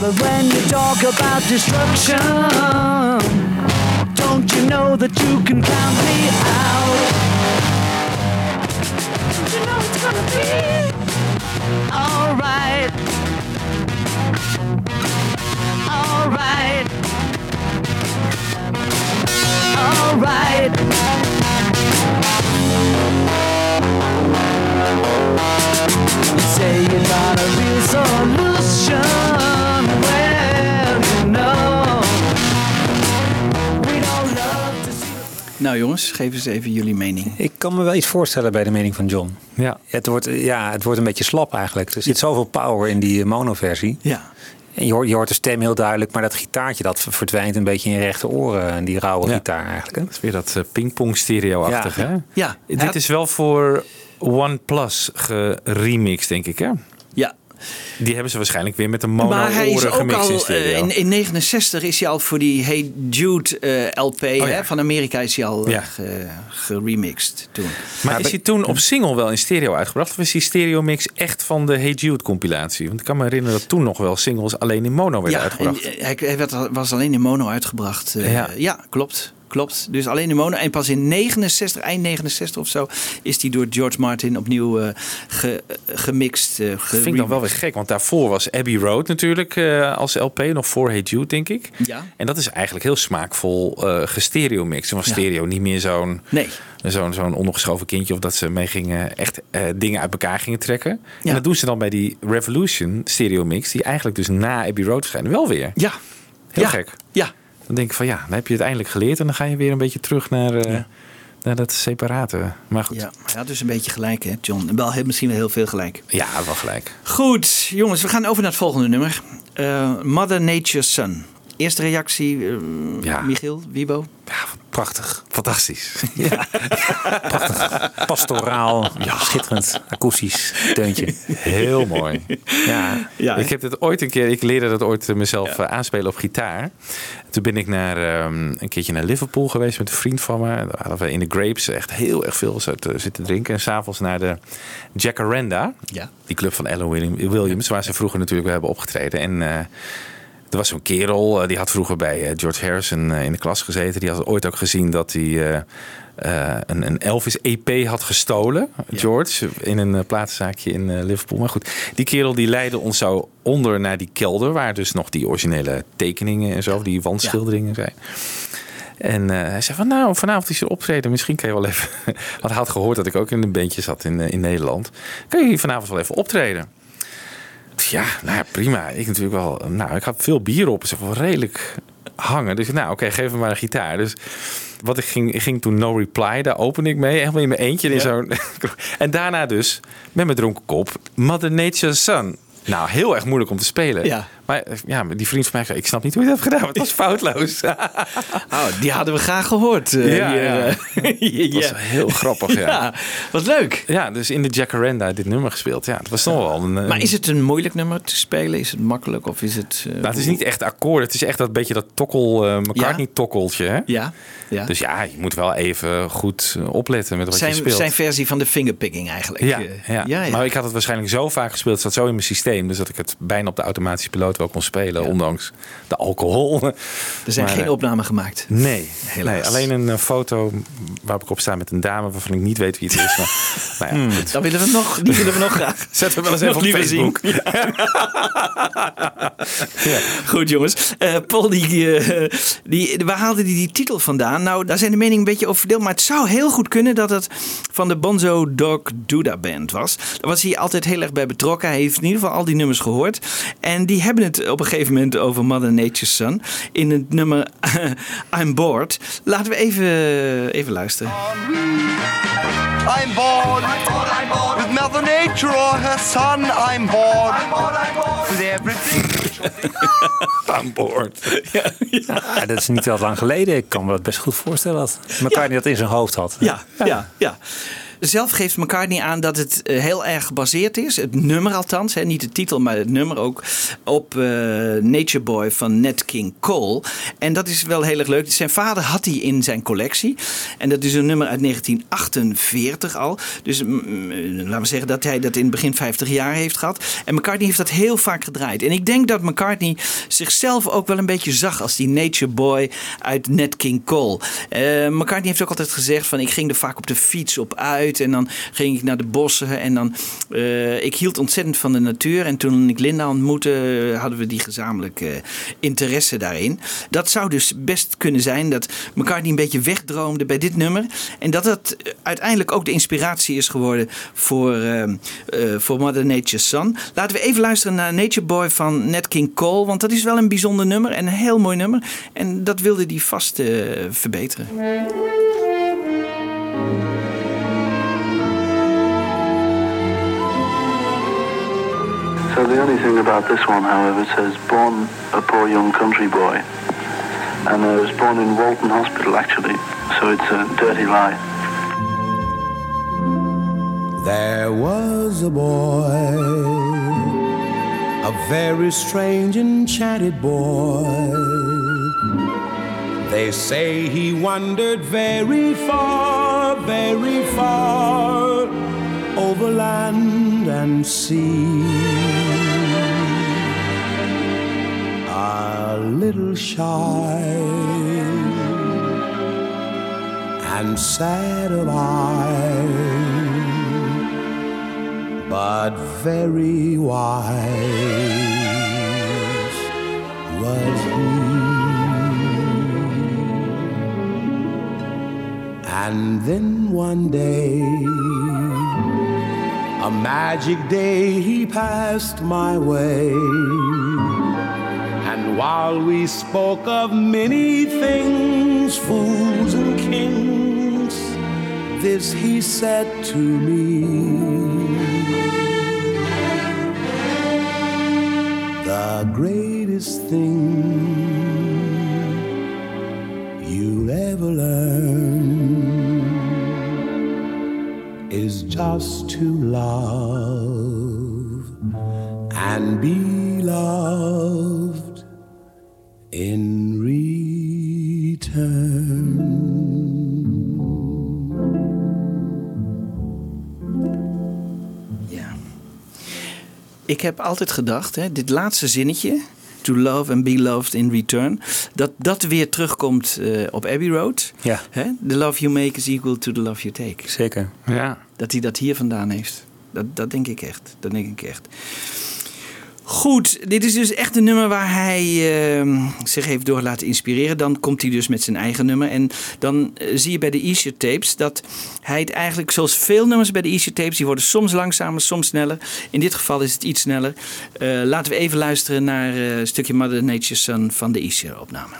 But when you talk about destruction, don't you know that you can count me out? You know it's gonna be alright. Alright. Alright. You say you're not a real solution. Nou jongens, geef eens even jullie mening. Ik kan me wel iets voorstellen bij de mening van John. Ja. Het wordt, ja, het wordt een beetje slap eigenlijk. Er zit zoveel power in die mono-versie. Ja. En je hoort, je hoort de stem heel duidelijk, maar dat gitaartje dat verdwijnt een beetje in je rechte oren. En die rauwe ja. gitaar eigenlijk. Hè? Dat is weer dat uh, pingpong stereo-achtige. Ja. Ja. Dit had... is wel voor OnePlus geremixed, denk ik, hè? Ja. Die hebben ze waarschijnlijk weer met een mono-oren gemixt in stereo. Uh, in, in negenenzestig is hij al voor die Hey Jude uh, L P oh, ja. hè, van Amerika is hij al ja. uh, geremixed toen. Maar, maar is hij toen op single wel in stereo uitgebracht? Of is die stereo mix echt van de Hey Jude compilatie? Want ik kan me herinneren dat toen nog wel singles alleen in mono werden ja, uitgebracht. En, hij, hij werd, was alleen in mono uitgebracht. Uh, ja. ja, klopt. Klopt, dus alleen de mono. En pas in negenenzestig, eind negenenzestig of zo... is die door George Martin opnieuw uh, ge, gemixt. Uh, dat vind ik dan wel weer gek, want daarvoor was Abbey Road natuurlijk uh, als L P. Nog voor Hey Jude, denk ik. Ja. En dat is eigenlijk heel smaakvol uh, gestereo-mixen. Want ja. stereo niet meer zo'n... Nee. Zo'n, zo'n ondergeschoven kindje of dat ze mee gingen echt uh, dingen uit elkaar gingen trekken. Ja. En dat doen ze dan bij die Revolution stereo-mix... die eigenlijk dus na Abbey Road verschijnen. Wel weer. Ja. Heel ja. gek. Ja. Dan denk ik van ja, dan heb je het eindelijk geleerd en dan ga je weer een beetje terug naar, uh, ja. naar dat separate. Maar goed. Ja, hij had dus een beetje gelijk, hè, John. Wel, misschien wel heel veel gelijk. Ja, wel gelijk. Goed, jongens, we gaan over naar het volgende nummer: uh, Mother Nature's Son. Eerste reactie, uh, ja. Michiel, Wiebo? Ja, prachtig. Fantastisch. Ja. Prachtig. Pastoraal. Ja. Schitterend. Akoestisch. Deuntje. Heel mooi. Ja. Ja, ik heb dit ooit een keer, ik leerde dat ooit mezelf ja. aanspelen op gitaar. Toen ben ik naar, um, een keertje naar Liverpool geweest met een vriend van me. Daar hadden we in de Grapes echt heel erg veel zitten drinken. En s'avonds naar de Jacaranda. Ja. Die club van Ellen Williams, waar ze vroeger natuurlijk hebben opgetreden. En... Uh, er was zo'n kerel, die had vroeger bij George Harrison in de klas gezeten. Die had ooit ook gezien dat hij uh, een, een Elvis-E P had gestolen. George, ja. in een platenzaakje in Liverpool. Maar goed, die kerel die leidde ons zo onder naar die kelder... waar dus nog die originele tekeningen en zo, die wandschilderingen ja. zijn... En uh, hij zei van, nou, vanavond is er optreden. Misschien kan je wel even... Had hij gehoord dat ik ook in een bandje zat in, in Nederland. Kan je vanavond wel even optreden? Ja, nou ja, prima. Ik natuurlijk wel. Nou, ik had veel bier op. Ze dus wel redelijk hangen. Dus nou, oké, okay, geef me maar een gitaar. Dus wat ik ging, ik ging toen No Reply. Daar open ik mee. Helemaal in mijn eentje. Ja. In zo'n, en daarna dus, met mijn dronken kop, Mother Nature's Son. Nou, heel erg moeilijk om te spelen. Ja. Maar ja, die vriend van mij zei, ik snap niet hoe je dat hebt gedaan. Het was foutloos. Oh, die hadden we graag gehoord. Uh, ja, die, uh, ja. Dat was heel grappig, ja. Ja. Wat leuk. Ja, dus in de Jacaranda dit nummer gespeeld. Ja, het was toch ja. wel een... Maar is het een moeilijk nummer te spelen? Is het makkelijk of is het... Uh, nou, het is niet echt akkoord. Het is echt dat beetje dat tokkel, uh, McCartney-tokkeltje. Hè? Ja. Ja. Dus ja, je moet wel even goed opletten met wat zijn, je speelt. Zijn versie van de fingerpicking eigenlijk. Ja, ja. Ja, ja, maar ik had het waarschijnlijk zo vaak gespeeld. Het zat zo in mijn systeem. Dus dat ik het bijna op de automatische piloot wel kon spelen, ja. ondanks de alcohol. Er zijn maar, geen opnamen gemaakt. Nee, nee, alleen een foto waarop ik op sta met een dame waarvan ik niet weet wie het is. Maar, maar ja, hmm. dat willen we nog, die willen we nog graag. Zetten we wel eens even op Facebook. Zien. Ja. Ja. Goed jongens. Uh, Paul, die, uh, die, waar haalde die die titel vandaan? Nou, daar zijn de meningen een beetje over verdeeld, maar het zou heel goed kunnen dat het van de Bonzo Dog Duda Band was. Daar was hij altijd heel erg bij betrokken. Hij heeft in ieder geval al die nummers gehoord. En die hebben het op een gegeven moment over Mother Nature's Son in het nummer I'm Bored. Laten we even, even luisteren. I'm bored, I'm bored with Mother Nature or her son. I'm bored, I'm bored, I'm bored with everything. I'm bored. Ja, ja. Ja, dat is niet heel lang geleden. Ik kan me dat best goed voorstellen dat McCartney ja. dat in zijn hoofd had. Ja, ja, ja. ja. Zelf geeft McCartney aan dat het heel erg gebaseerd is, het nummer althans, hè, niet de titel, maar het nummer ook, op uh, Nature Boy van Nat King Cole. En dat is wel heel erg leuk. Zijn vader had hij in zijn collectie. En dat is een nummer uit negentien achtenveertig al. Dus mm, laten we zeggen dat hij dat in het begin vijftig jaar heeft gehad. En McCartney heeft dat heel vaak gedraaid. En ik denk dat McCartney zichzelf ook wel een beetje zag als die Nature Boy uit Nat King Cole. Uh, McCartney heeft ook altijd gezegd van, ik ging er vaak op de fiets op uit. En dan ging ik naar de bossen. En dan, uh, ik hield ontzettend van de natuur. En toen ik Linda ontmoette, hadden we die gezamenlijke interesse daarin. Dat zou dus best kunnen zijn dat McCartney een beetje wegdroomde bij dit nummer. En dat dat uiteindelijk ook de inspiratie is geworden voor, uh, uh, voor Mother Nature's Son. Laten we even luisteren naar Nature Boy van Nat King Cole. Want dat is wel een bijzonder nummer en een heel mooi nummer. En dat wilde hij vast uh, verbeteren. So the only thing about this one, however, says born a poor young country boy, and I was born in Walton Hospital actually, so it's a dirty lie. There was a boy, a very strange enchanted boy. They say he wandered very far, very far, over land and sea. A little shy and sad of eye, but very wise was he. And then one day, a magic day, he passed my way. And while we spoke of many things, fools and kings, this he said to me: the greatest thing learn is just to love and be loved in return. Ja, ik heb altijd gedacht, hè, dit laatste zinnetje, to love and be loved in return, dat dat weer terugkomt uh, op Abbey Road. Ja. Hè? The love you make is equal to the love you take. Zeker, ja. Dat hij dat hier vandaan heeft. Dat, dat denk ik echt. Dat denk ik echt. Goed, dit is dus echt een nummer waar hij uh, zich heeft door laten inspireren. Dan komt hij dus met zijn eigen nummer. En dan uh, zie je bij de Esher tapes dat hij het eigenlijk, zoals veel nummers bij de Esher tapes, die worden soms langzamer, soms sneller. In dit geval is het iets sneller. Uh, laten we even luisteren naar uh, een stukje Mother Nature's Son van de Esher opname.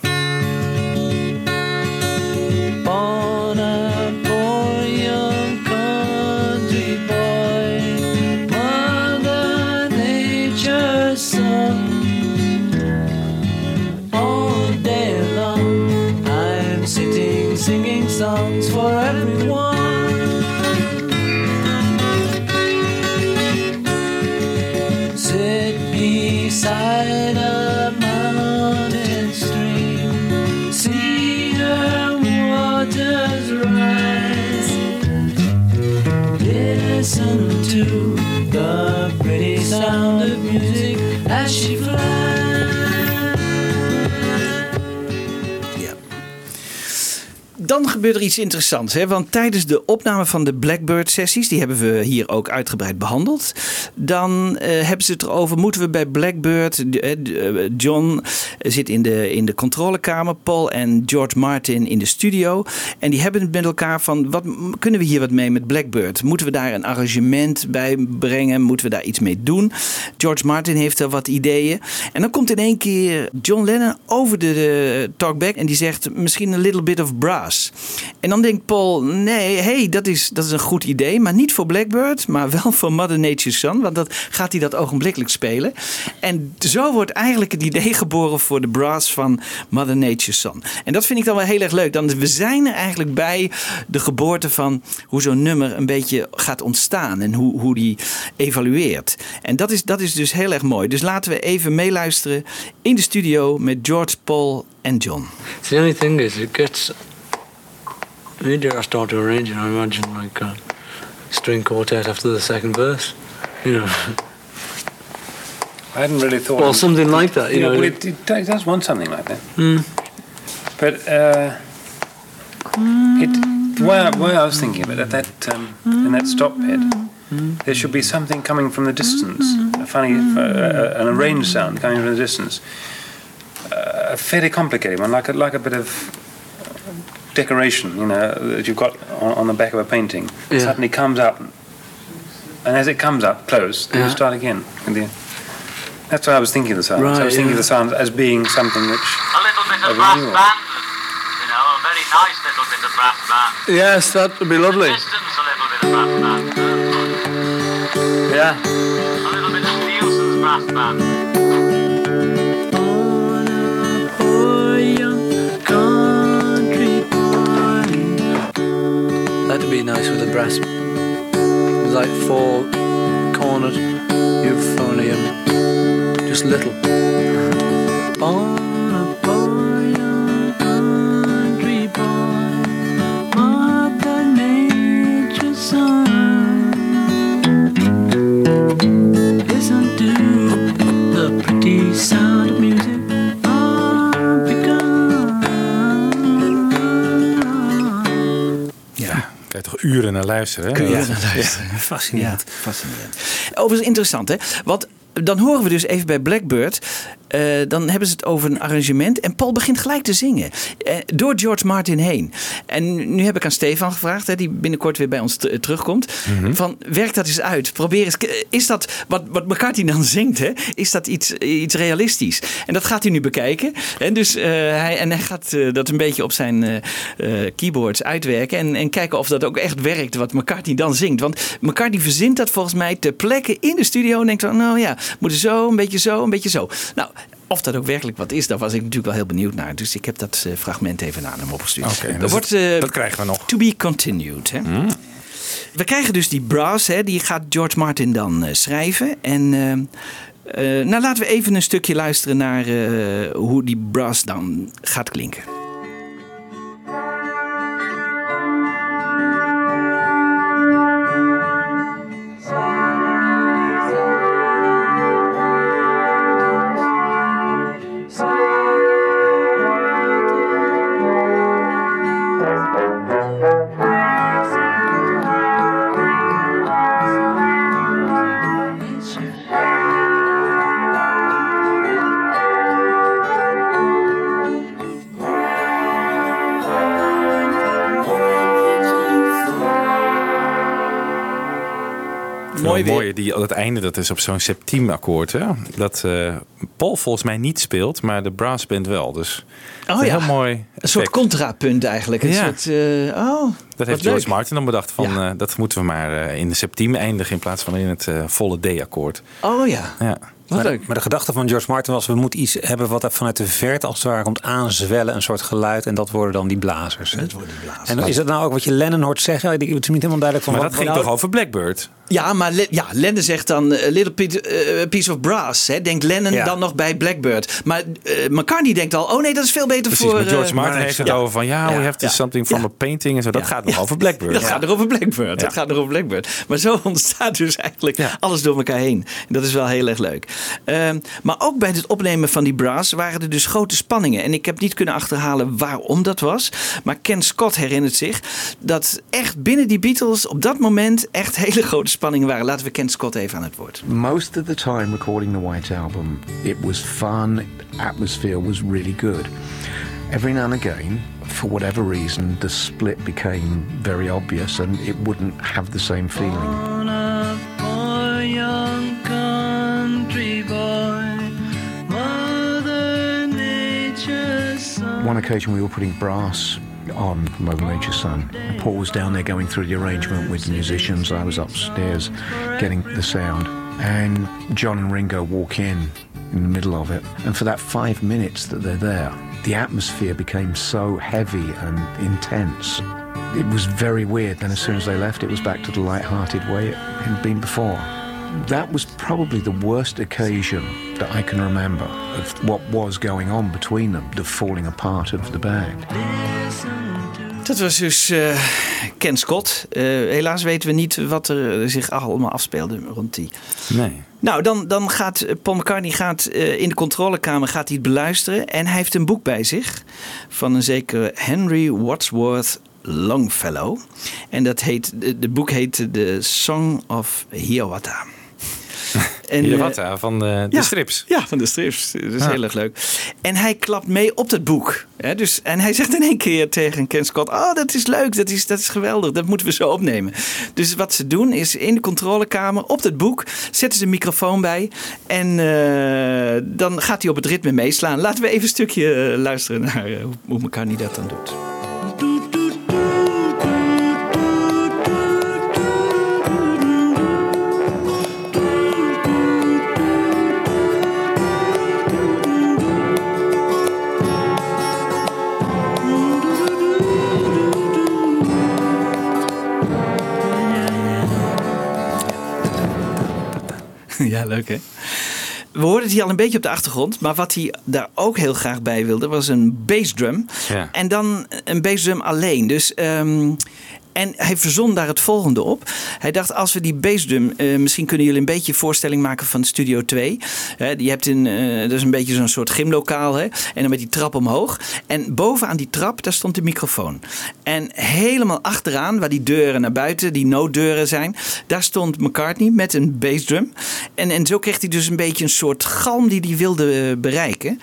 Songs for everyone. Sit beside a mountain stream, see her waters rise. Listen to the pretty sound of music as she flies. Dan gebeurt er iets interessants, hè? Want tijdens de opname van de Blackbird-sessies, die hebben we hier ook uitgebreid behandeld, dan uh, hebben ze het erover, moeten we bij Blackbird, uh, John zit in de, in de controlekamer, Paul en George Martin in de studio, en die hebben het met elkaar van, wat, kunnen we hier wat mee met Blackbird? Moeten we daar een arrangement bij brengen? Moeten we daar iets mee doen? George Martin heeft er wat ideeën. En dan komt in één keer John Lennon over de, de talkback en die zegt, misschien a little bit of brass. En dan denkt Paul, nee, hey, dat, is, dat is een goed idee. Maar niet voor Blackbird, maar wel voor Mother Nature's Son. Want dat gaat hij dat ogenblikkelijk spelen. En zo wordt eigenlijk het idee geboren voor de brass van Mother Nature's Son. En dat vind ik dan wel heel erg leuk. Dan, we zijn er eigenlijk bij de geboorte van hoe zo'n nummer een beetje gaat ontstaan. En hoe, hoe die evalueert. En dat is, dat is dus heel erg mooi. Dus laten we even meeluisteren in de studio met George, Paul en John. The only thing is, it gets... Immediately I start to arrange it, I imagine like a string quartet after the second verse, you know. I hadn't really thought... Well, something like that, you yeah, know. Well, it, it does want something like that. Mm. But, uh, it, the way I, the way I was thinking about it, that, um, in that stop pit, mm. there should be something coming from the distance, a funny, uh, an arranged sound coming from the distance. Uh, a fairly complicated one, like a, like a bit of... decoration, you know, that you've got on, on the back of a painting, yeah. suddenly comes up, and as it comes up close, then yeah. you start again. The, that's what I was thinking of the sound. Right, so I was yeah. thinking of the sound as being something which... A little bit of brass band, you know, a very nice little bit of brass band. Yes, that would be lovely. Distance, a little bit of brass band. Yeah. A little bit of Nielsen's brass band. That'd be nice with a brass, like four cornered euphonium, just little. On a boy, a country boy, Mother Nature's son, listen to the pretty sound of music. Uren naar luisteren. Hè? Uren naar luisteren. Ja. Fascinerend. Ja, fascinerend. Overigens interessant, hè? Want dan horen we dus even bij Blackbird. Uh, dan hebben ze het over een arrangement. En Paul begint gelijk te zingen. Uh, door George Martin heen. En nu heb ik aan Stefan gevraagd. Hè, die binnenkort weer bij ons t- terugkomt. Mm-hmm. Van, werk dat eens uit. Probeer eens. Is dat wat, wat McCartney dan zingt? Hè, is dat iets, iets realistisch? En dat gaat hij nu bekijken. En, dus, uh, hij, en hij gaat uh, dat een beetje op zijn uh, uh, keyboards uitwerken. En, en kijken of dat ook echt werkt. Wat McCartney dan zingt. Want McCartney verzint dat volgens mij ter plekke in de studio. En denkt van, nou ja, moeten zo, een beetje zo, een beetje zo. Nou, of dat ook werkelijk wat is, daar was ik natuurlijk wel heel benieuwd naar. Dus ik heb dat uh, fragment even aan hem opgestuurd. Okay, dat, dus wordt, het, uh, dat krijgen we nog. To be continued. Hè? Mm. We krijgen dus die brass, hè, die gaat George Martin dan uh, schrijven. En uh, uh, nou, laten we even een stukje luisteren naar uh, hoe die brass dan gaat klinken. Mooie die dat einde, dat is op zo'n septiem akkoord, hè? Dat uh, Paul volgens mij niet speelt, maar de brassband wel. Dus oh, ja. Heel mooi effect. Een soort contrapunt eigenlijk. Een ja. soort, uh, oh, dat heeft George leuk. Martin dan bedacht van ja. uh, dat moeten we maar uh, in de septiem eindigen in plaats van in het uh, volle D-akkoord. Oh ja. ja. Wat maar, leuk. Maar de gedachte van George Martin was, we moeten iets hebben wat vanuit de verte als het ware komt aanzwellen. Een soort geluid. En dat worden dan die blazers. Dat worden die blazers. En is dat nou ook wat je Lennon hoort zeggen? Het is niet helemaal duidelijk van maar wat. Maar dat ging nou toch over Blackbird? Ja, maar Le- ja, Lennon zegt dan a little piece of brass. Hè. Denkt Lennon ja. dan nog bij Blackbird. Maar uh, McCartney denkt al, oh nee, dat is veel beter precies, voor... Precies, George Martin uh, heeft ja. het over van, ja, we have to ja. something from ja. a painting en zo. Dat ja. gaat nog ja. over Blackbird. Dat ja. gaat er over Blackbird. Ja. Dat gaat er over Blackbird. Maar zo ontstaat dus eigenlijk ja. alles door elkaar heen. Dat is wel heel erg leuk. Uh, maar ook bij het opnemen van die brass waren er dus grote spanningen. En ik heb niet kunnen achterhalen waarom dat was. Maar Ken Scott herinnert zich dat echt binnen die Beatles op dat moment echt hele grote spanningen waren. Laten we Ken Scott even aan het woord. Most of the time recording the White Album, it was fun. The atmosphere was really good. Every now and again, for whatever reason, the split became very obvious and it wouldn't have the same feeling. One occasion we were putting brass on Mother Nature's Son. Paul was down there going through the arrangement with the musicians. I was upstairs getting the sound. And John and Ringo walk in in the middle of it. And for that five minutes that they're there, the atmosphere became so heavy and intense. It was very weird. Then as soon as they left, it was back to the light-hearted way it had been before. That was probably the worst occasion that I can remember of what was going on between them, the falling apart of the band. Dat was dus uh, Ken Scott. Uh, helaas weten we niet wat er zich allemaal afspeelde rond die. Nee. Nou, dan, dan gaat Paul McCartney gaat, uh, in de controlekamer gaat hij het beluisteren. En hij heeft een boek bij zich van een zekere Henry Wadsworth Longfellow. En dat heet, de boek heet The Song of Hiawatha. En, Hiawatha, van de, de ja, strips. Ja, van de strips. Dat is ja. heel erg leuk. En hij klapt mee op dat boek. Hè? Dus, en hij zegt in één keer tegen Ken Scott... oh, dat is leuk, dat is, dat is geweldig, dat moeten we zo opnemen. Dus wat ze doen is in de controlekamer op dat boek... zetten ze een microfoon bij... en uh, dan gaat hij op het ritme meeslaan. Laten we even een stukje uh, luisteren naar uh, hoe McCartney dat dan doet. Ja, leuk hè? We hoorden het hier al een beetje op de achtergrond. Maar wat hij daar ook heel graag bij wilde was een bassdrum. Ja. En dan een bassdrum alleen. Dus, um, en hij verzon daar het volgende op. Hij dacht, als we die bassdrum... Uh, misschien kunnen jullie een beetje voorstelling maken van Studio twee. He, je hebt in, uh, dat is een beetje zo'n soort gymlokaal. Hè? En dan met die trap omhoog. En bovenaan die trap, daar stond de microfoon. En helemaal achteraan, waar die deuren naar buiten, die nooddeuren zijn... daar stond McCartney met een bassdrum. En, en zo kreeg hij dus een beetje een soort galm die hij wilde bereiken.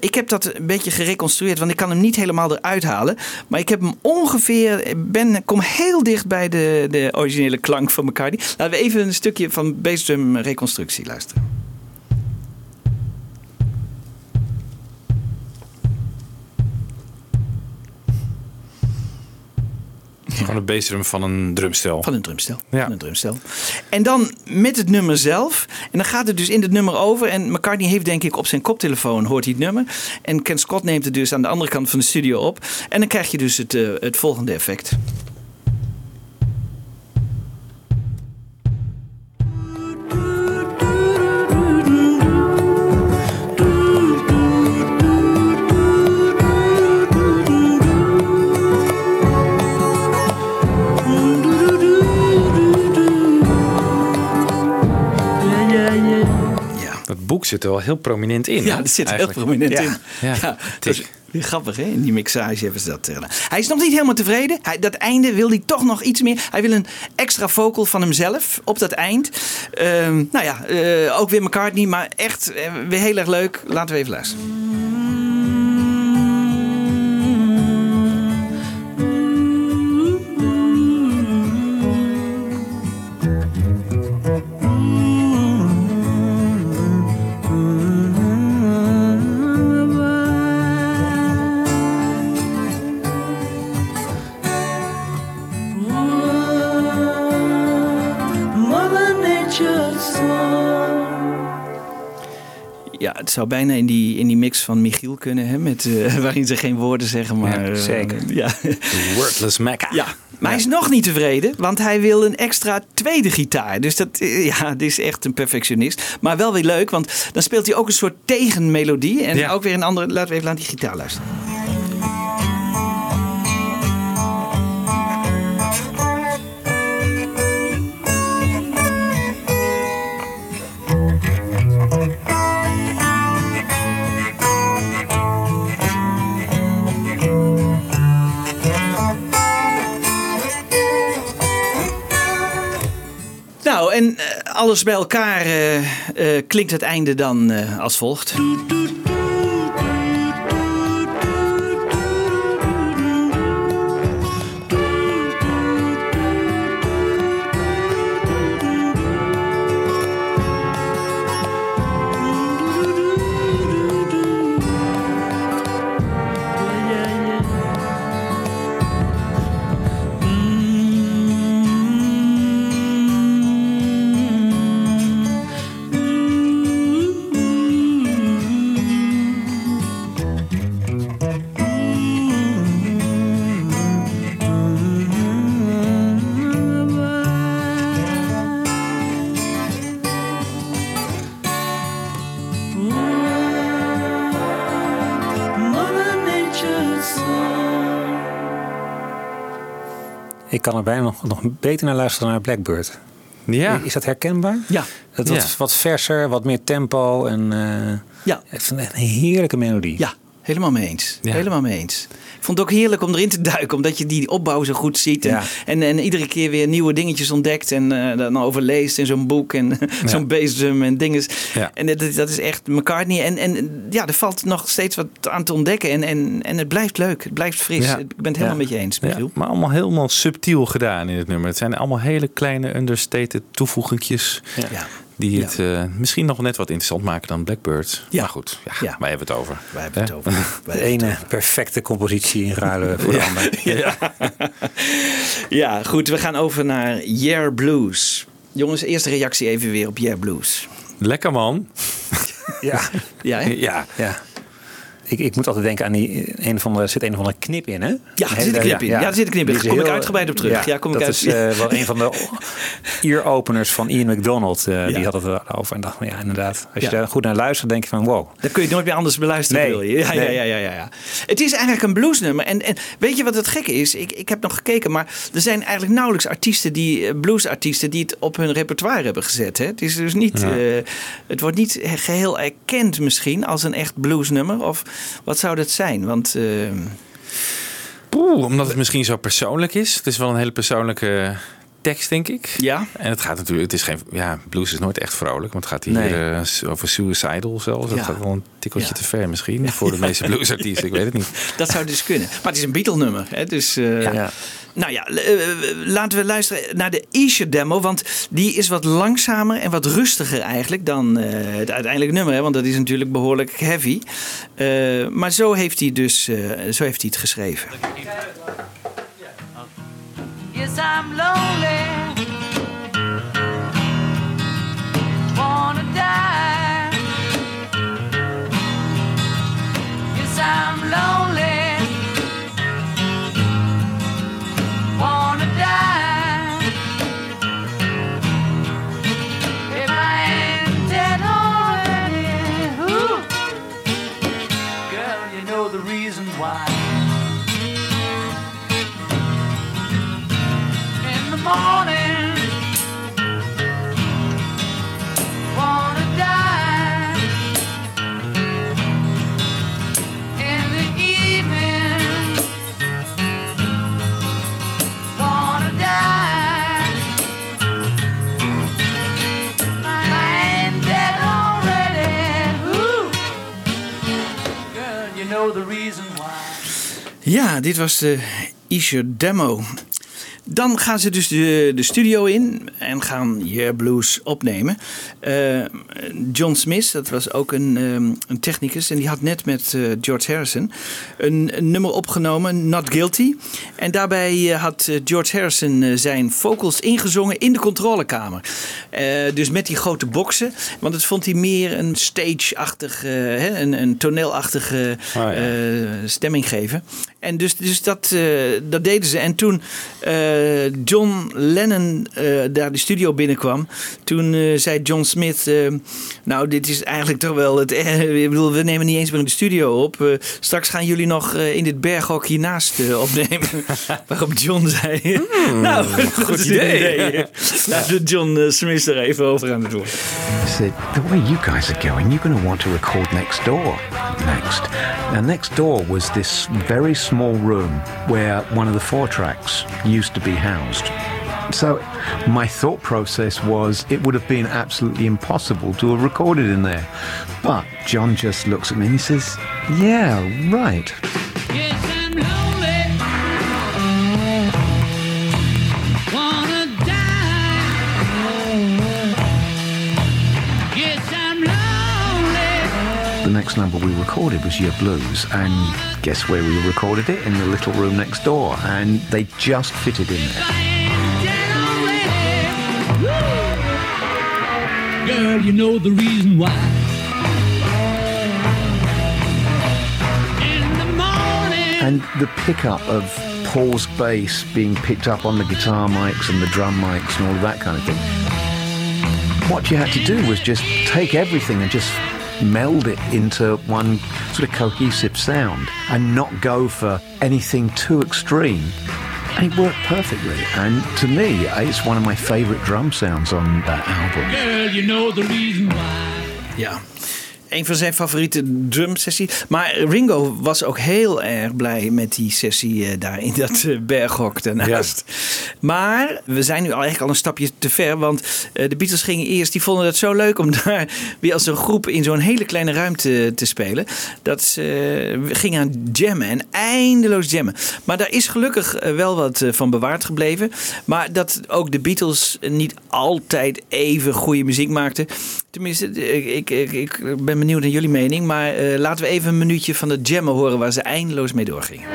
Ik heb dat een beetje gereconstrueerd, want ik kan hem niet helemaal eruit halen. Maar ik heb hem ongeveer... ben kom heel dicht bij de, de originele klank van McCartney. Laten we even een stukje van bassdrum reconstructie luisteren. Ja. Gewoon de bassdrum van een drumstel. Van een drumstel. Ja. Van een drumstel. En dan met het nummer zelf. En dan gaat het dus in het nummer over. En McCartney heeft denk ik op zijn koptelefoon hoort hij het nummer. En Ken Scott neemt het dus aan de andere kant van de studio op. En dan krijg je dus het, uh, het volgende effect. Boek zit er wel heel prominent in. Ja, dat zit er heel prominent ja. in. Ja, ja. Dat is grappig, hè? In die mixage hebben ze dat. Hij is nog niet helemaal tevreden. Hij, dat einde wil hij toch nog iets meer. Hij wil een extra vocal van hemzelf op dat eind. Um, nou ja, uh, ook weer McCartney, maar echt uh, weer heel erg leuk. Laten we even luisteren. Het zou bijna in die, in die mix van Michiel kunnen, hè, met, uh, waarin ze geen woorden zeggen. Maar, ja, zeker. Uh, ja. Wordless Mecca. Ja, maar ja. Hij is nog niet tevreden, want hij wil een extra tweede gitaar. Dus dat ja, dit is echt een perfectionist. Maar wel weer leuk, want dan speelt hij ook een soort tegenmelodie. En ja. ook weer een andere... Laten we even aan die gitaar luisteren. Nou, en uh, alles bij elkaar uh, uh, klinkt het einde dan uh, als volgt. Ik kan er bijna nog, nog beter naar luisteren naar Blackbird. Ja. Is dat herkenbaar? Ja. Dat wat, ja. wat verser, wat meer tempo. En, uh, ja. Het is een heerlijke melodie. Ja, helemaal mee eens. Ja. Helemaal mee eens. Ik vond het ook heerlijk om erin te duiken. Omdat je die opbouw zo goed ziet. En, ja. en, en iedere keer weer nieuwe dingetjes ontdekt. En uh, dan overleest in zo'n boek. En ja. zo'n bassdrum en dingen. Ja. En dat, dat is echt McCartney. En, en ja, er valt nog steeds wat aan te ontdekken. En, en, en het blijft leuk. Het blijft fris. Ja. Ik ben het helemaal ja. met je eens. Ja. Maar allemaal helemaal subtiel gedaan in het nummer. Het zijn allemaal hele kleine understated toevoegingjes. Ja. ja. Die het ja. uh, misschien nog net wat interessant maken dan Blackbird. Ja. Maar goed, ja, ja. wij hebben het over. Wij hebben He? het over. Wij de ene over. perfecte compositie in ruilen voor de ja. ander. Ja. Ja. ja, goed. We gaan over naar Yeah Blues. Jongens, eerste reactie even weer op Yeah Blues. Lekker man. ja. Ja, hè? ja, ja. Ik, ik moet altijd denken aan die een of andere, er zit een of andere knip in, hè? Ja, er zit een knip in. Ja, er zit een knip in. Daar kom heel, ik uitgebreid op terug. Ja, ja kom dat ik uit. is uh, wel een van de ear-openers van Ian McDonald. Uh, ja. Die had het erover en dacht, ja, inderdaad. Als ja. je daar goed naar luistert, denk je van, wow. Dat kun je nooit meer anders beluisteren, nee. wil je? Ja, nee. ja, ja, ja, ja. Het is eigenlijk een bluesnummer. En, en weet je wat het gekke is? Ik, ik heb nog gekeken, maar er zijn eigenlijk nauwelijks artiesten die bluesartiesten die het op hun repertoire hebben gezet. Hè? Het is dus niet, ja. uh, het wordt niet geheel erkend misschien als een echt bluesnummer of wat zou dat zijn? Want, uh... Oeh, omdat het misschien zo persoonlijk is. Het is wel een hele persoonlijke tekst, denk ik. Ja. En het gaat natuurlijk. Het is geen. Ja, blues is nooit echt vrolijk. Want het gaat hier nee. uh, over suicidal zelfs. Ja. Dat gaat wel een tikkeltje ja. te ver misschien. Ja. Voor de meeste bluesartiesten. Ik weet het niet. Dat zou dus kunnen. Maar het is een Beatle-nummer. Hè? Dus. Uh... Ja. Ja. Nou ja, laten we luisteren naar de Esher demo. Want die is wat langzamer en wat rustiger eigenlijk dan uh, het uiteindelijke nummer. Hè, want dat is natuurlijk behoorlijk heavy. Uh, maar zo heeft hij dus uh, zo heeft hij het geschreven. 'cause I'm lonely, wanna die. 'Cause I'm lonely, wanna die. If I ain't dead already, ooh. Girl, you know the reason why. Morning, wanna die. In the evening, wanna die. I ain't dead already, ooh. Girl, you know the reason why. Ja, dit was de Esher demo. Dan gaan ze dus de, de studio in en gaan Yeah Blues opnemen. Uh, John Smith, dat was ook een, um, een technicus. En die had net met uh, George Harrison een, een nummer opgenomen, Not Guilty. En daarbij uh, had uh, George Harrison uh, zijn vocals ingezongen in de controlekamer. Uh, dus met die grote boksen. Want het vond hij meer een stage-achtig, uh, hè, een, een toneelachtige uh, oh, ja. uh, stemming geven. En dus, dus dat, uh, dat deden ze. En toen uh, John Lennon uh, daar de studio binnenkwam, toen uh, zei John Smith, uh, nou dit is eigenlijk toch wel het, uh, ik bedoel, we nemen niet eens meer in de studio op. Uh, straks gaan jullie nog uh, in dit berghok hiernaast uh, opnemen. Waarop John zei, mm, nou, goed idee. idee. Laten John Smith er even over aan het woord. He said, the way you guys are going, you're going to want to record next door next. Now next door was this very small room where one of the four tracks used to be housed. So my thought process was it would have been absolutely impossible to have recorded in there. But John just looks at me and he says, yeah, right. The next number we recorded was Yeah Blues, and guess where we recorded it? In the little room next door, and they just fitted in there. Girl, you know the reason why. And the pickup of Paul's bass being picked up on the guitar mics and the drum mics and all of that kind of thing. What you had to do was just take everything and just meld it into one sort of cohesive sound and not go for anything too extreme. And it worked perfectly. And to me, it's one of my favourite drum sounds on that album. Girl, you know the reason why. Yeah. Een van zijn favoriete drumsessie. Maar Ringo was ook heel erg blij met die sessie daar in dat berghok daarnaast. Ja. Maar we zijn nu eigenlijk al een stapje te ver. Want de Beatles gingen eerst, die vonden het zo leuk om daar weer als een groep in zo'n hele kleine ruimte te spelen. Dat ze gingen aan jammen en eindeloos jammen. Maar daar is gelukkig wel wat van bewaard gebleven. Maar dat ook de Beatles niet altijd even goede muziek maakten. Tenminste, ik, ik, ik ben benieuwd naar jullie mening, maar uh, laten we even een minuutje van de jammen horen waar ze eindeloos mee doorgingen.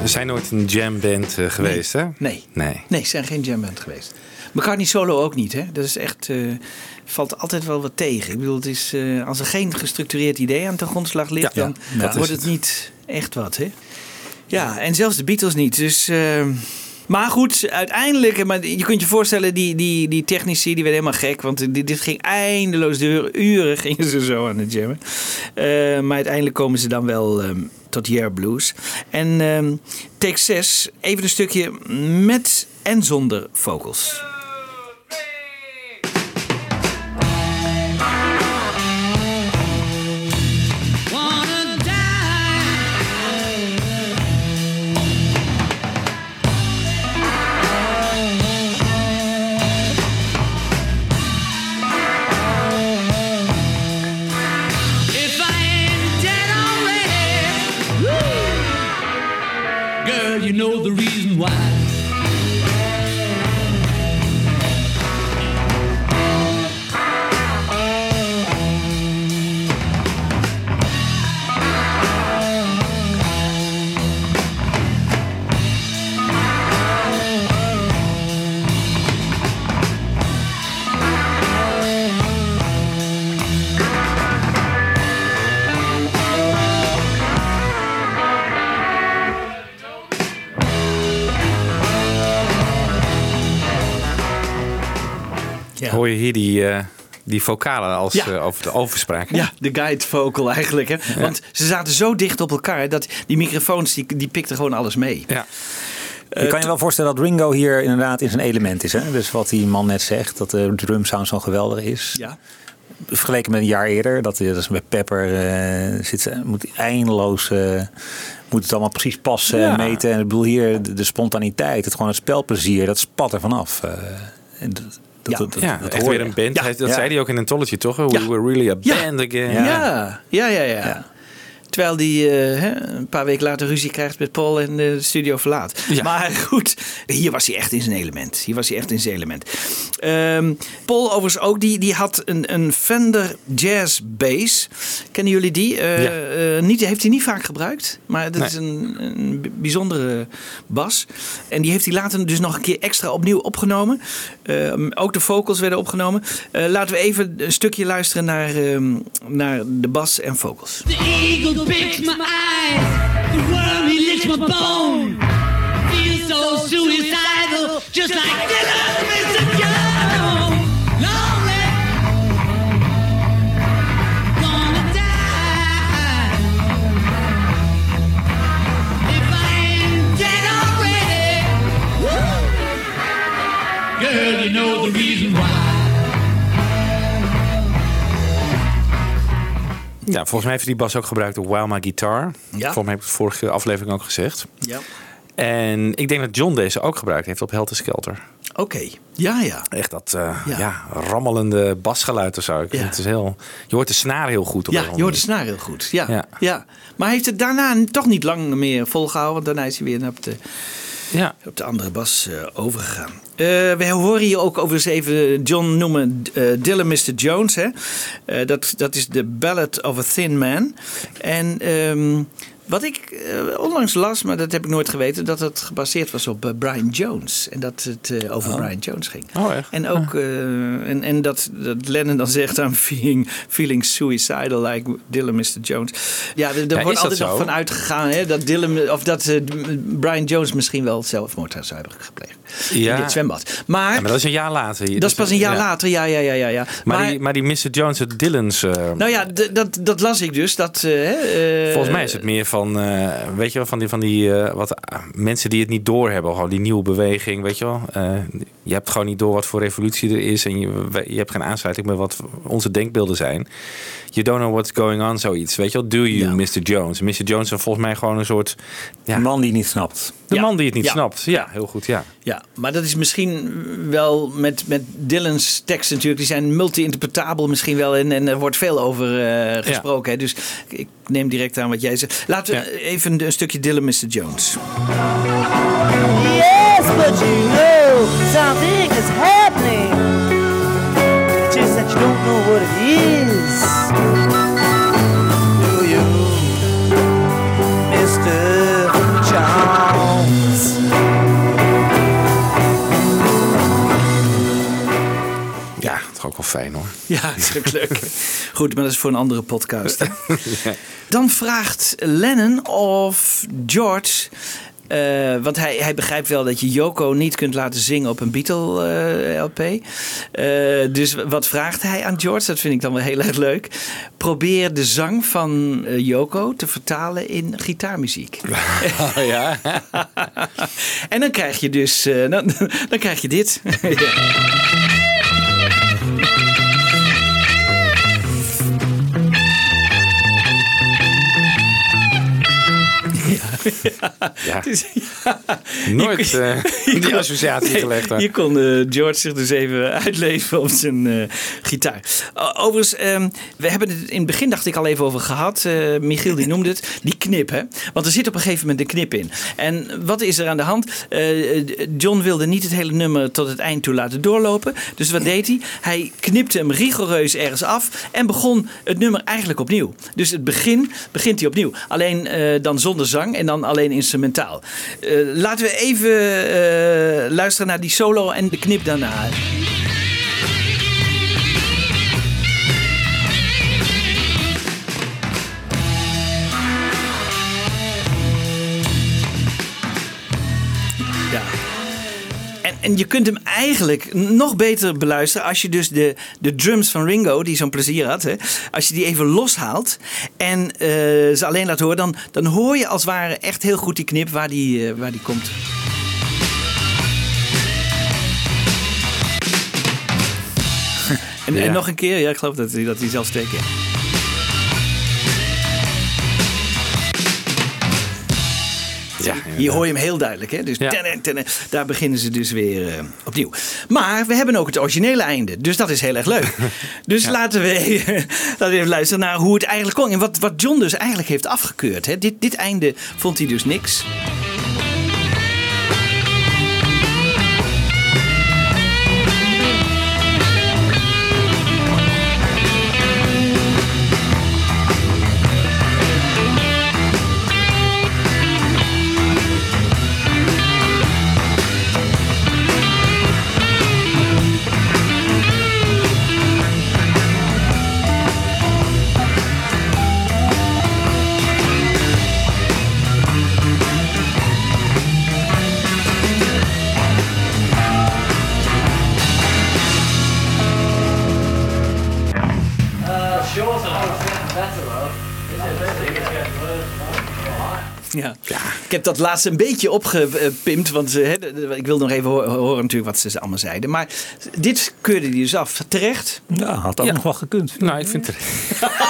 We zijn nooit een jamband uh, geweest, nee. hè? Nee. Nee, nee, ze zijn geen jamband geweest. McCartney solo ook niet, hè? Dat is echt... Uh, valt altijd wel wat tegen. Ik bedoel, het is, uh, als er geen gestructureerd idee aan de grondslag ligt... Ja, dan ja, nou, wordt het niet echt wat, hè? Ja, en zelfs de Beatles niet. Dus... Uh, Maar goed, uiteindelijk, maar je kunt je voorstellen, die, die, die technici, die werden helemaal gek. Want dit, dit ging eindeloos door, uren gingen ze zo aan het jammen. Uh, maar uiteindelijk komen ze dan wel um, tot Yeah Blues. En um, take zes, even een stukje met en zonder vocals. You know the reason why. Hoor je hier die, uh, die vocalen als ja. uh, over de overspraak? Hè? Ja, de guide vocal eigenlijk. Hè? Ja. Want ze zaten zo dicht op elkaar dat die microfoons die, die pikten gewoon alles mee. Ja. Uh, je kan je wel voorstellen dat Ringo hier inderdaad in zijn element is. Hè? Dus wat die man net zegt, dat de drumsound zo geweldig is. Ja. Vergeleken met een jaar eerder, dat, dat is met Pepper, uh, zit ze, moet eindeloos, uh, moet het allemaal precies passen en ja. meten. En ik bedoel hier de, de spontaniteit, het gewoon het spelplezier, dat spat er vanaf. Uh, Dat, ja, dat, ja dat echt weer een band. Ja. Dat ja. zei hij ook in een tolletje, toch? We ja. were really a band ja. again. Ja. Ja. Ja, ja, ja, ja. Terwijl hij uh, een paar weken later ruzie krijgt met Paul en de studio verlaat. Ja. Maar goed, hier was hij echt in zijn element. Hier was hij echt in zijn element. Um, Paul overigens ook, die, die had een, een Fender Jazz Bass. Kennen jullie die? Uh, ja. uh, niet, heeft hij niet vaak gebruikt. Maar dat nee. is een, een bijzondere bas. En die heeft hij later dus nog een keer extra opnieuw opgenomen. Uh, ook de vocals werden opgenomen. Uh, laten we even een stukje luisteren naar, um, naar de bas en vocals. Picks my eyes, the worm he licks my bone. Feel so suicidal, just like Dylan, Mister John. Lonely, gonna die. If I ain't dead already, woo! Girl, you know the reason why. Ja, volgens mij heeft die bas ook gebruikt op While My Guitar. Ja. Volgens mij heb ik het vorige aflevering ook gezegd. Ja. En ik denk dat John deze ook gebruikt heeft op Helter Skelter. Oké, okay. ja, ja. Echt dat uh, ja. Ja, rammelende basgeluid of zo. Ik ja. vind het is heel, je hoort de snaar heel goed. Op ja, je hoort de snaar heel goed. Ja. Ja. Ja. Maar hij heeft het daarna toch niet lang meer volgehouden. Want daarna is hij weer op de, ja. op de andere bas uh, overgegaan. Uh, we horen hier ook overigens even John noemen uh, Dylan mister Jones. Hè? Uh, dat, dat is de Ballad of a Thin Man. En um, wat ik uh, onlangs las, maar dat heb ik nooit geweten... dat het gebaseerd was op uh, Brian Jones. En dat het uh, over oh. Brian Jones ging. Oh, echt? En, ook, uh, en, en dat, dat Lennon dan zegt... I'm feeling, feeling suicidal like Dylan mister Jones. Ja, er ja, wordt altijd nog van uitgegaan... Hè, dat, Dylan, of dat uh, Brian Jones misschien wel zelfmoord zou hebben gepleegd. Ja. In dit zwembad. Maar, ja, maar dat is een jaar later. Dat is pas een jaar ja. later, ja, ja, ja, ja, ja. Maar, maar, die, maar die mister Jones en Dylan's... Uh, nou ja, d- dat, dat las ik dus. Dat, uh, Volgens mij is het meer van, uh, weet je wel, van die, van die uh, wat, uh, mensen die het niet doorhebben. Gewoon die nieuwe beweging, weet je wel. Uh, je hebt gewoon niet door wat voor revolutie er is. En je, je hebt geen aansluiting met wat onze denkbeelden zijn. You don't know what's going on, zoiets. Weet je wel, do you, ja. mister Jones? mister Jones is volgens mij gewoon een soort... Ja, man die niet snapt. De ja. man die het niet ja. snapt. Ja, heel goed, ja. Ja, maar dat is misschien wel met, met Dylan's teksten natuurlijk. Die zijn multi-interpretabel misschien wel. En, en er wordt veel over uh, gesproken. Ja. Dus ik neem direct aan wat jij zegt. Laten we ja. even een stukje Dylan mister Jones. Yes, but you know something is happening. Just that you don't know what it is. Do you, mister Jones? wel fijn hoor. Ja, dat is ook leuk. Goed, maar dat is voor een andere podcast. Ja. Dan vraagt Lennon of George... Uh, want hij, hij begrijpt wel dat je Yoko niet kunt laten zingen op een Beatle-L P. Uh, uh, dus wat vraagt hij aan George? Dat vind ik dan wel heel erg leuk. Probeer de zang van uh, Yoko te vertalen in gitaarmuziek. Oh, ja. En dan krijg je dus... Uh, dan, dan krijg je dit. Ja. Ja, ja. Dus, ja. Nooit je, uh, je die kon, associatie nee, gelegd. Hè? Je kon uh, George zich dus even uitleven op zijn uh, gitaar. Uh, overigens, um, we hebben het in het begin dacht ik al even over gehad. Uh, Michiel die noemde het, die knip. Hè? Want er zit op een gegeven moment een knip in. En wat is er aan de hand? Uh, John wilde niet het hele nummer tot het eind toe laten doorlopen. Dus wat deed hij? Hij knipte hem rigoureus ergens af en begon het nummer eigenlijk opnieuw. Dus het begin begint hij opnieuw. Alleen uh, dan zonder zang en dan alleen instrumentaal. Uh, laten we even uh, luisteren naar die solo en de knip daarna. En je kunt hem eigenlijk nog beter beluisteren als je dus de, de drums van Ringo, die zo'n plezier had, hè, als je die even loshaalt en uh, ze alleen laat horen, dan, dan hoor je als het ware echt heel goed die knip waar die, uh, waar die komt. En, ja. En nog een keer, ja, ik geloof dat hij dat zelf steekt. Ja. Ja, hier hoor je hem heel duidelijk. Hè? Dus ja. tenen, tenen, daar beginnen ze dus weer uh, opnieuw. Maar we hebben ook het originele einde. Dus dat is heel erg leuk. Dus ja. laten, we, laten we even luisteren naar hoe het eigenlijk kon. En wat, wat John dus eigenlijk heeft afgekeurd. Hè? Dit, dit einde vond hij dus niks. Ik heb dat laatst een beetje opgepimpt. Want he, ik wil nog even horen, horen natuurlijk wat ze allemaal zeiden. Maar dit keurde hij dus af. Terecht? Ja, had ook ja. nog wel gekund. Nou, ik vind terecht.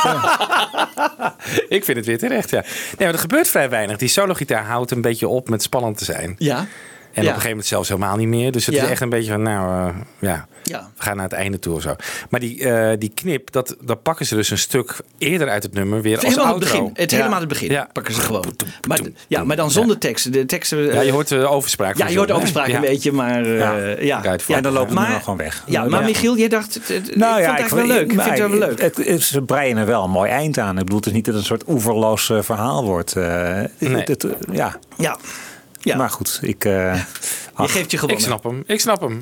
Ja. Ik vind het weer terecht, ja. Nee, maar er gebeurt vrij weinig. Die sologitaar houdt een beetje op met spannend te zijn. Ja. En ja. op een gegeven moment zelfs helemaal niet meer. Dus het ja. is echt een beetje van, nou uh, ja, ja, we gaan naar het einde toe of zo. Maar die, uh, die knip, dat, dat pakken ze dus een stuk eerder uit het nummer weer het als helemaal outro. Het begin, het ja. helemaal het begin ja. pakken ze gewoon. Maar, ja, maar dan zonder teksten. De teksten. Ja, je hoort de overspraak. Ja, je hoort de overspraak ja. een beetje, maar uh, ja. Ja. Ja, ja, dan loopt het maar, gewoon weg. Ja, maar ja. Michiel, jij dacht, het, het, nou, ik ja, vond het eigenlijk ik, wel leuk. Ik vind het wel leuk. Het, het, ze breien er wel een mooi eind aan. Ik bedoel, het is niet dat het een soort oeverloos uh, verhaal wordt. Uh, nee. het, het, uh, ja. ja. Ja. Maar goed, ik... Uh, je geeft je gewonnen. Ik snap hem, ik snap hem.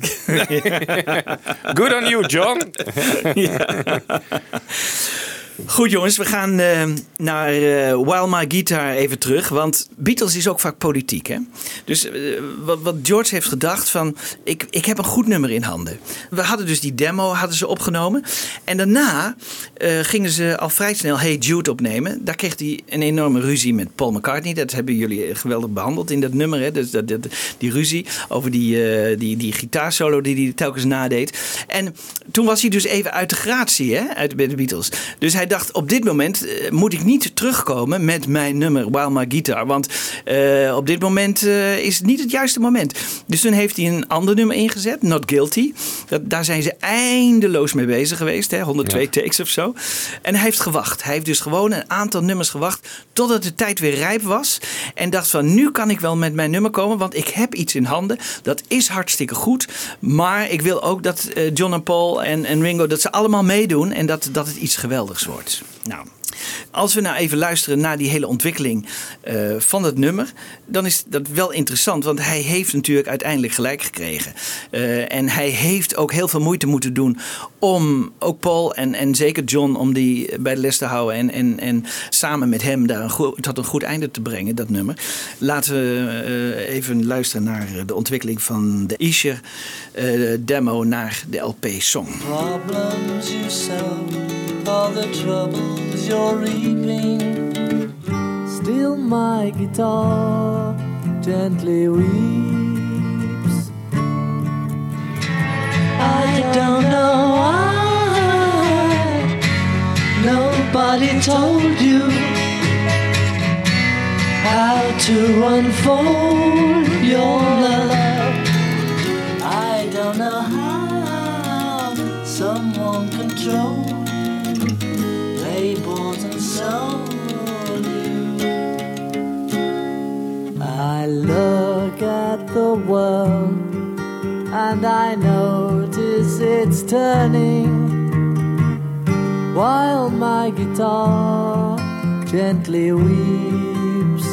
Good on you, John. Ja. Goed jongens, we gaan uh, naar uh, While My Guitar even terug. Want Beatles is ook vaak politiek. Hè? Dus uh, wat, wat George heeft gedacht van... Ik, ik heb een goed nummer in handen. We hadden dus die demo hadden ze opgenomen. En daarna uh, gingen ze al vrij snel Hey Jude opnemen. Daar kreeg hij een enorme ruzie met Paul McCartney. Dat hebben jullie geweldig behandeld in dat nummer. Hè? Dus dat, dat, die ruzie over die, uh, die, die gitaarsolo die hij telkens nadeed. En toen was hij dus even uit de gratie hè? Uit, bij de Beatles. Dus hij dacht, op dit moment uh, moet ik niet terugkomen met mijn nummer While My Guitar. Want uh, op dit moment uh, is het niet het juiste moment. Dus toen heeft hij een ander nummer ingezet, Not Guilty. Dat, daar zijn ze eindeloos mee bezig geweest. Hè? honderdtwee ja. takes of zo. En hij heeft gewacht. Hij heeft dus gewoon een aantal nummers gewacht totdat de tijd weer rijp was. En dacht van, nu kan ik wel met mijn nummer komen. Want ik heb iets in handen. Dat is hartstikke goed. Maar ik wil ook dat uh, John en Paul en, en Ringo, dat ze allemaal meedoen. En dat, dat het iets geweldigs wordt. Nou, Als we nou even luisteren naar die hele ontwikkeling uh, van het nummer, dan is dat wel interessant. Want hij heeft natuurlijk uiteindelijk gelijk gekregen. Uh, en hij heeft ook heel veel moeite moeten doen om ook Paul en, en zeker John, om die bij de les te houden. En, en, en samen met hem daar een goed, tot een goed einde te brengen, dat nummer. Laten we uh, even luisteren naar de ontwikkeling van de Esher uh, demo naar de L P song. Problems you sound, all the troubles you're reaping. Still my guitar gently weeps. I don't know why nobody told you how to unfold your love. I don't know how someone controlled labels and sold you. I look at the world and I notice it's turning while my guitar gently weeps.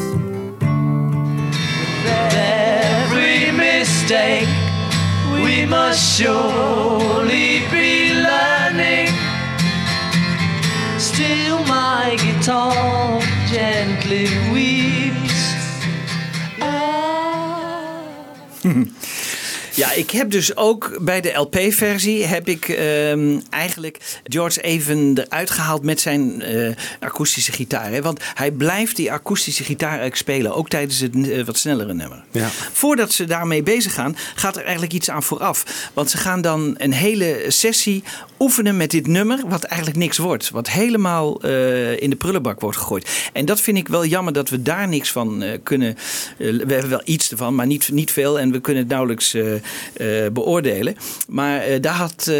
With every mistake we must surely be learning. Still my guitar gently weeps. Yeah. Ja, ik heb dus ook bij de L P-versie heb ik um, eigenlijk George even eruit gehaald met zijn uh, akoestische gitaar. Hè? Want hij blijft die akoestische gitaar spelen, ook tijdens het uh, wat snellere nummer. Ja. Voordat ze daarmee bezig gaan, gaat er eigenlijk iets aan vooraf. Want ze gaan dan een hele sessie oefenen met dit nummer, wat eigenlijk niks wordt. Wat helemaal uh, in de prullenbak wordt gegooid. En dat vind ik wel jammer dat we daar niks van uh, kunnen. Uh, we hebben wel iets ervan, maar niet, niet veel. En we kunnen het nauwelijks Uh, Uh, beoordelen. Maar uh, daar had uh,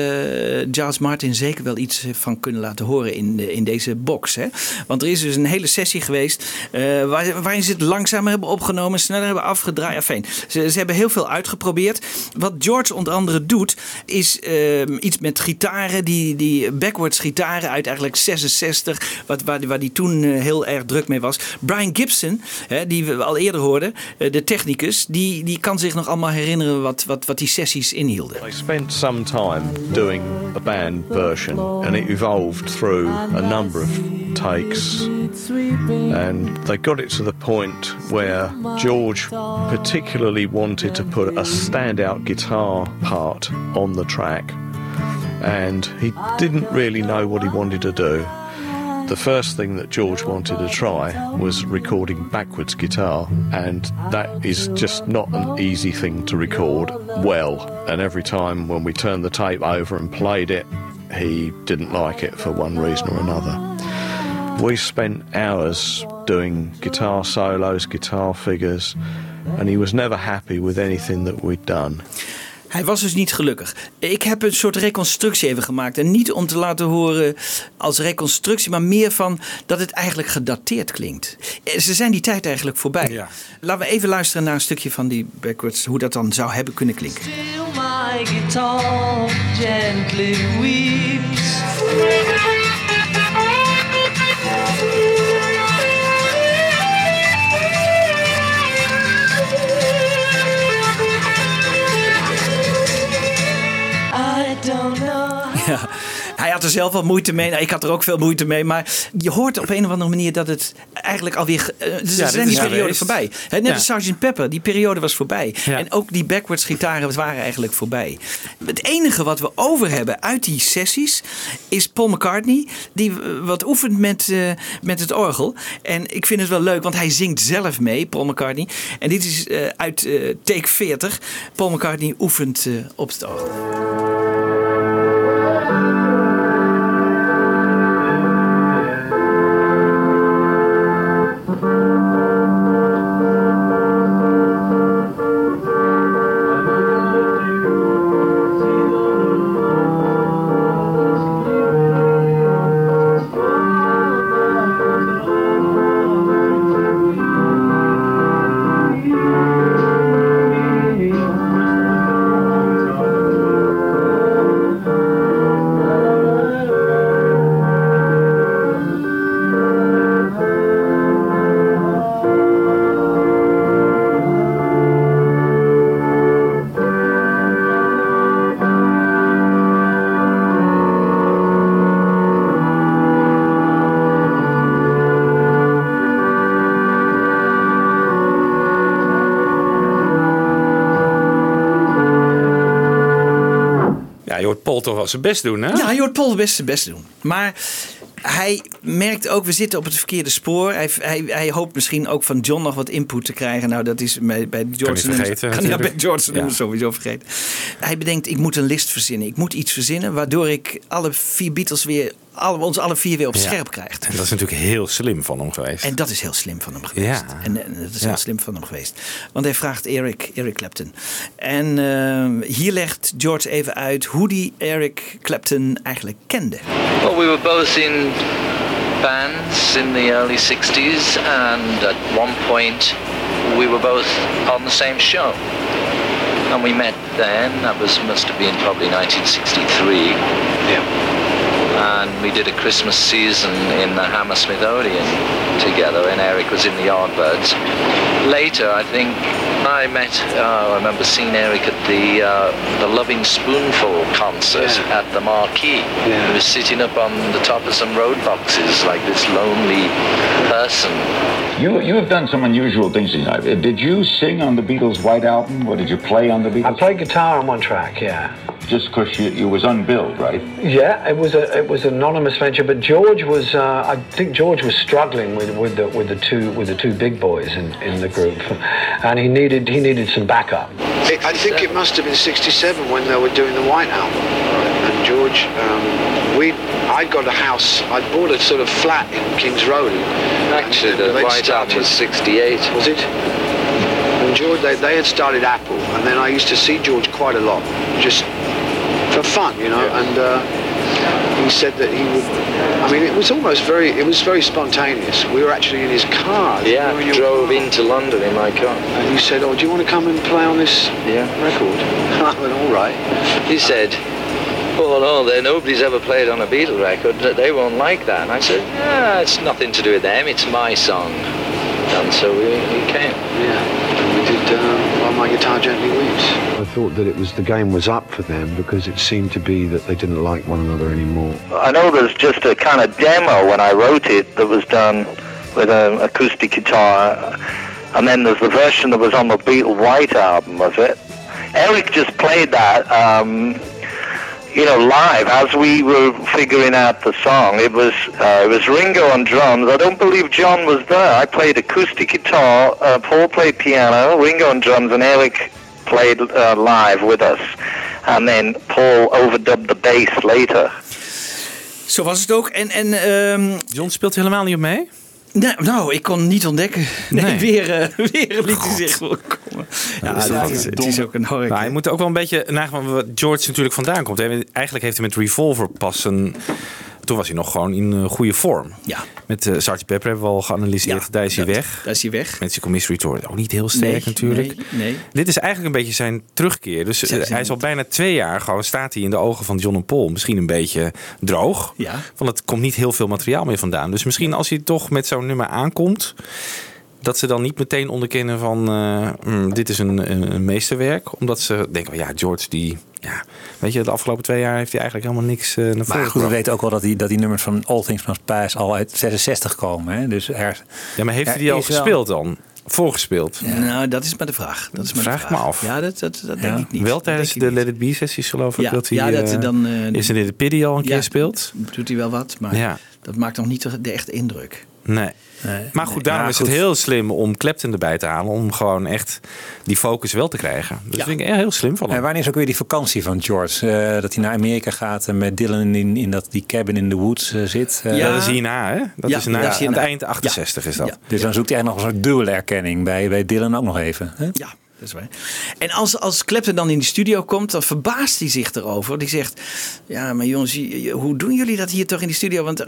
George Martin zeker wel iets van kunnen laten horen in, de, in deze box. Hè? Want er is dus een hele sessie geweest uh, waar, waarin ze het langzamer hebben opgenomen, sneller hebben afgedraaid. Enfin, ze, ze hebben heel veel uitgeprobeerd. Wat George onder andere doet, is uh, iets met gitaren, die, die backwards gitaren uit eigenlijk zesenzestig, wat, waar, waar die toen uh, heel erg druk mee was. Brian Gibson, hè, die we al eerder hoorden, uh, de technicus, die, die kan zich nog allemaal herinneren wat Wat, wat die sessies inhielden. I spent some time doing a band version and it evolved through a number of takes and they got it to the point where George particularly wanted to put a standout guitar part on the track and he didn't really know what he wanted to do. The first thing that George wanted to try was recording backwards guitar, and that is just not an easy thing to record well. And every time when we turned the tape over and played it, he didn't like it for one reason or another. We spent hours doing guitar solos, guitar figures, and he was never happy with anything that we'd done. Hij was dus niet gelukkig. Ik heb een soort reconstructie even gemaakt. En niet om te laten horen als reconstructie, maar meer van dat het eigenlijk gedateerd klinkt. Ze zijn die tijd eigenlijk voorbij. Ja. Laten we even luisteren naar een stukje van die backwards, hoe dat dan zou hebben kunnen klinken. Still my guitar gently weeps. Ja, hij had er zelf wel moeite mee. Nou, ik had er ook veel moeite mee. Maar je hoort op een of andere manier dat het eigenlijk alweer... Uh, dus ja, zijn die periode voorbij. He, net als ja. sergeant Pepper, die periode was voorbij. Ja. En ook die backwards gitaren waren eigenlijk voorbij. Het enige wat we over hebben uit die sessies is Paul McCartney. Die wat oefent met, uh, met het orgel. En ik vind het wel leuk, want hij zingt zelf mee, Paul McCartney. En dit is uh, uit uh, take veertig. Paul McCartney oefent uh, op het orgel. hoort Paul toch wel zijn best doen, hè? Ja, je hoort Paul best zijn best doen. Maar hij merkt ook, we zitten op het verkeerde spoor. Hij, hij, hij hoopt misschien ook van John nog wat input te krijgen. Nou, dat is bij, bij George... Kan vergeten, kan ja, bij George ja. sowieso vergeten. Hij bedenkt, ik moet een list verzinnen. Ik moet iets verzinnen, waardoor ik alle vier Beatles weer... Alle, ons alle vier weer op ja. scherp krijgt. En dat is natuurlijk heel slim van hem geweest. En dat is heel slim van hem geweest. Ja. En, en dat is ja. heel slim van hem geweest. Want hij vraagt Eric, Eric Clapton. En uh, hier legt George even uit hoe die Eric Clapton eigenlijk kende. Well, we were both in bands in the early sixties and at one point we were both on the same show. And we met then. That was must have been probably nineteen sixty-three. Yeah. And we did a Christmas season in the Hammersmith Odeon together, and Eric was in the Yardbirds. Later, I think I met, uh, I remember seeing Eric at the uh, the Loving Spoonful concert yeah. at the Marquee. Yeah. He was sitting up on the top of some road boxes like this lonely person. You you have done some unusual things tonight. Did you sing on the Beatles' White Album, or did you play on the Beatles? I played guitar on one track, yeah. Just because you, you was unbilled, right? Yeah, it was a it was an anonymous venture, but George was uh, I think George was struggling with with the with the two with the two big boys in, in the group, and he needed he needed some backup. It, I think it must have been sixty-seven when they were doing the White Album, and George, um, we I got a house, I bought a sort of flat in Kings Road. Actually, the White Album was sixty-eight. Was it? George, they, they had started Apple, and then I used to see George quite a lot, just for fun, you know. Yeah. And uh, he said that he would. I mean, it was almost very, it was very spontaneous. We were actually in his car. Yeah, we drove car. into London in my car. And he said, "Oh, do you want to come and play on this yeah. record?" I went, "All right." He said, "Well, no, there nobody's ever played on a Beatle record. They won't like that." And I said, "Yeah, it's nothing to do with them. It's my song." And so we, we came. Yeah. Uh, While My Guitar Gently Weeps. I thought that it was the game was up for them because it seemed to be that they didn't like one another anymore. I know there's just a kind of demo when I wrote it that was done with an acoustic guitar, and then there's the version that was on the Beatle White Album of it. Eric just played that, um, you know, live as we were figuring out the song. It was uh, it was Ringo on drums. I don't believe John was there. I played acoustic guitar, uh, Paul played piano, Ringo on drums, and Eric played uh, live with us. And then Paul overdubbed the bass later. Zo was het ook. En, en um... John speelt helemaal niet op mee? Nou, nou, ik kon niet ontdekken. Nee, nee. Weer, uh, weer liet hij zich wel komen. Ja, ja, dat is, het is ook een horror. Nou, je moet ook wel een beetje nagaan waar George natuurlijk vandaan komt. Eigenlijk heeft hij met Revolver pas een... Toen was hij nog gewoon in uh, goede vorm. Ja. Met uh, sergeant Pepper hebben we al geanalyseerd. Ja, daar is hij dat, weg. Daar is hij weg. Met zijn Commissioner Retort ook niet heel sterk nee, natuurlijk. Nee, nee. Dit is eigenlijk een beetje zijn terugkeer. Dus uh, hij is al bijna twee jaar gewoon staat hij in de ogen van John en Paul. Misschien een beetje droog. Ja. Want het komt niet heel veel materiaal meer vandaan. Dus misschien als hij toch met zo'n nummer aankomt... dat ze dan niet meteen onderkennen van... Uh, mm, dit is een, een, een meesterwerk. Omdat ze denken, ja, George die... Ja, weet je, de afgelopen twee jaar heeft hij eigenlijk helemaal niks uh, naar voren gebracht. Maar goed, we weten ook wel dat die, dat die nummers van All Things Must Pass al uit zesenzestig komen. Hè? Dus er, ja, maar heeft hij die al gespeeld wel... dan? Voorgespeeld? Ja, nou, dat is maar de vraag. Dat is maar vraag, de vraag me af. Ja, dat, dat, dat ja. denk ik niet. Wel tijdens de Let It Be sessies geloof ik ja, dat hij... Ja, dat hij dan... Uh, is in de Piddy al een ja, keer speelt. Doet hij wel wat, maar ja. dat maakt nog niet de, de echte indruk. Nee. nee. Maar goed, daarom ja, is goed. Het heel slim om Clapton erbij te halen. Om gewoon echt die focus wel te krijgen. Dus ja. vind ik heel slim van hem. En wanneer is ook weer die vakantie van George? Uh, dat hij naar Amerika gaat en met Dylan in, in dat, die cabin in the woods uh, zit. Uh, ja, dat is hierna, hè? Dat ja, is na, ja, aan het eind achtenzestig ja. is dat. Ja. Dus dan zoekt hij eigenlijk nog een soort dubbele erkenning bij, bij Dylan ook nog even. Hè? Ja. Dat is waar. En als, als Clapton dan in de studio komt, dan verbaast hij zich erover. Die zegt, ja, maar jongens, hoe doen jullie dat hier toch in de studio? Want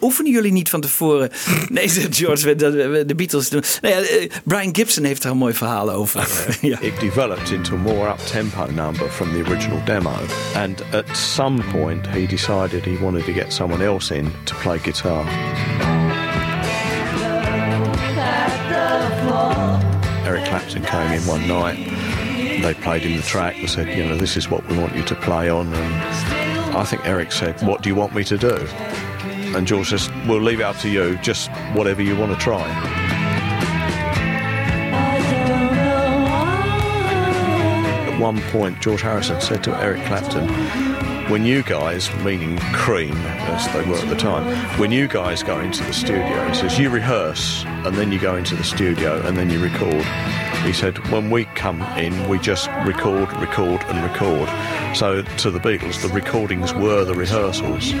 oefenen jullie niet van tevoren? Nee, George, de Beatles doen. Nou ja, Brian Gibson heeft daar een mooi verhaal over. ja. It developed into a more up-tempo number from the original demo. And at some point he decided he wanted to get someone else in to play guitar. Eric Clapton came in one night, they played him the track and said, you know, this is what we want you to play on. And I think Eric said, what do you want me to do? And George says, we'll leave it up to you, just whatever you want to try. At one point, George Harrison said to Eric Clapton, when you guys, meaning Cream, as they were at the time, when you guys go into the studio, he says, you rehearse and then you go into the studio and then you record. He said, when we come in, we just record, record and record. So to the Beatles, the recordings were the rehearsals,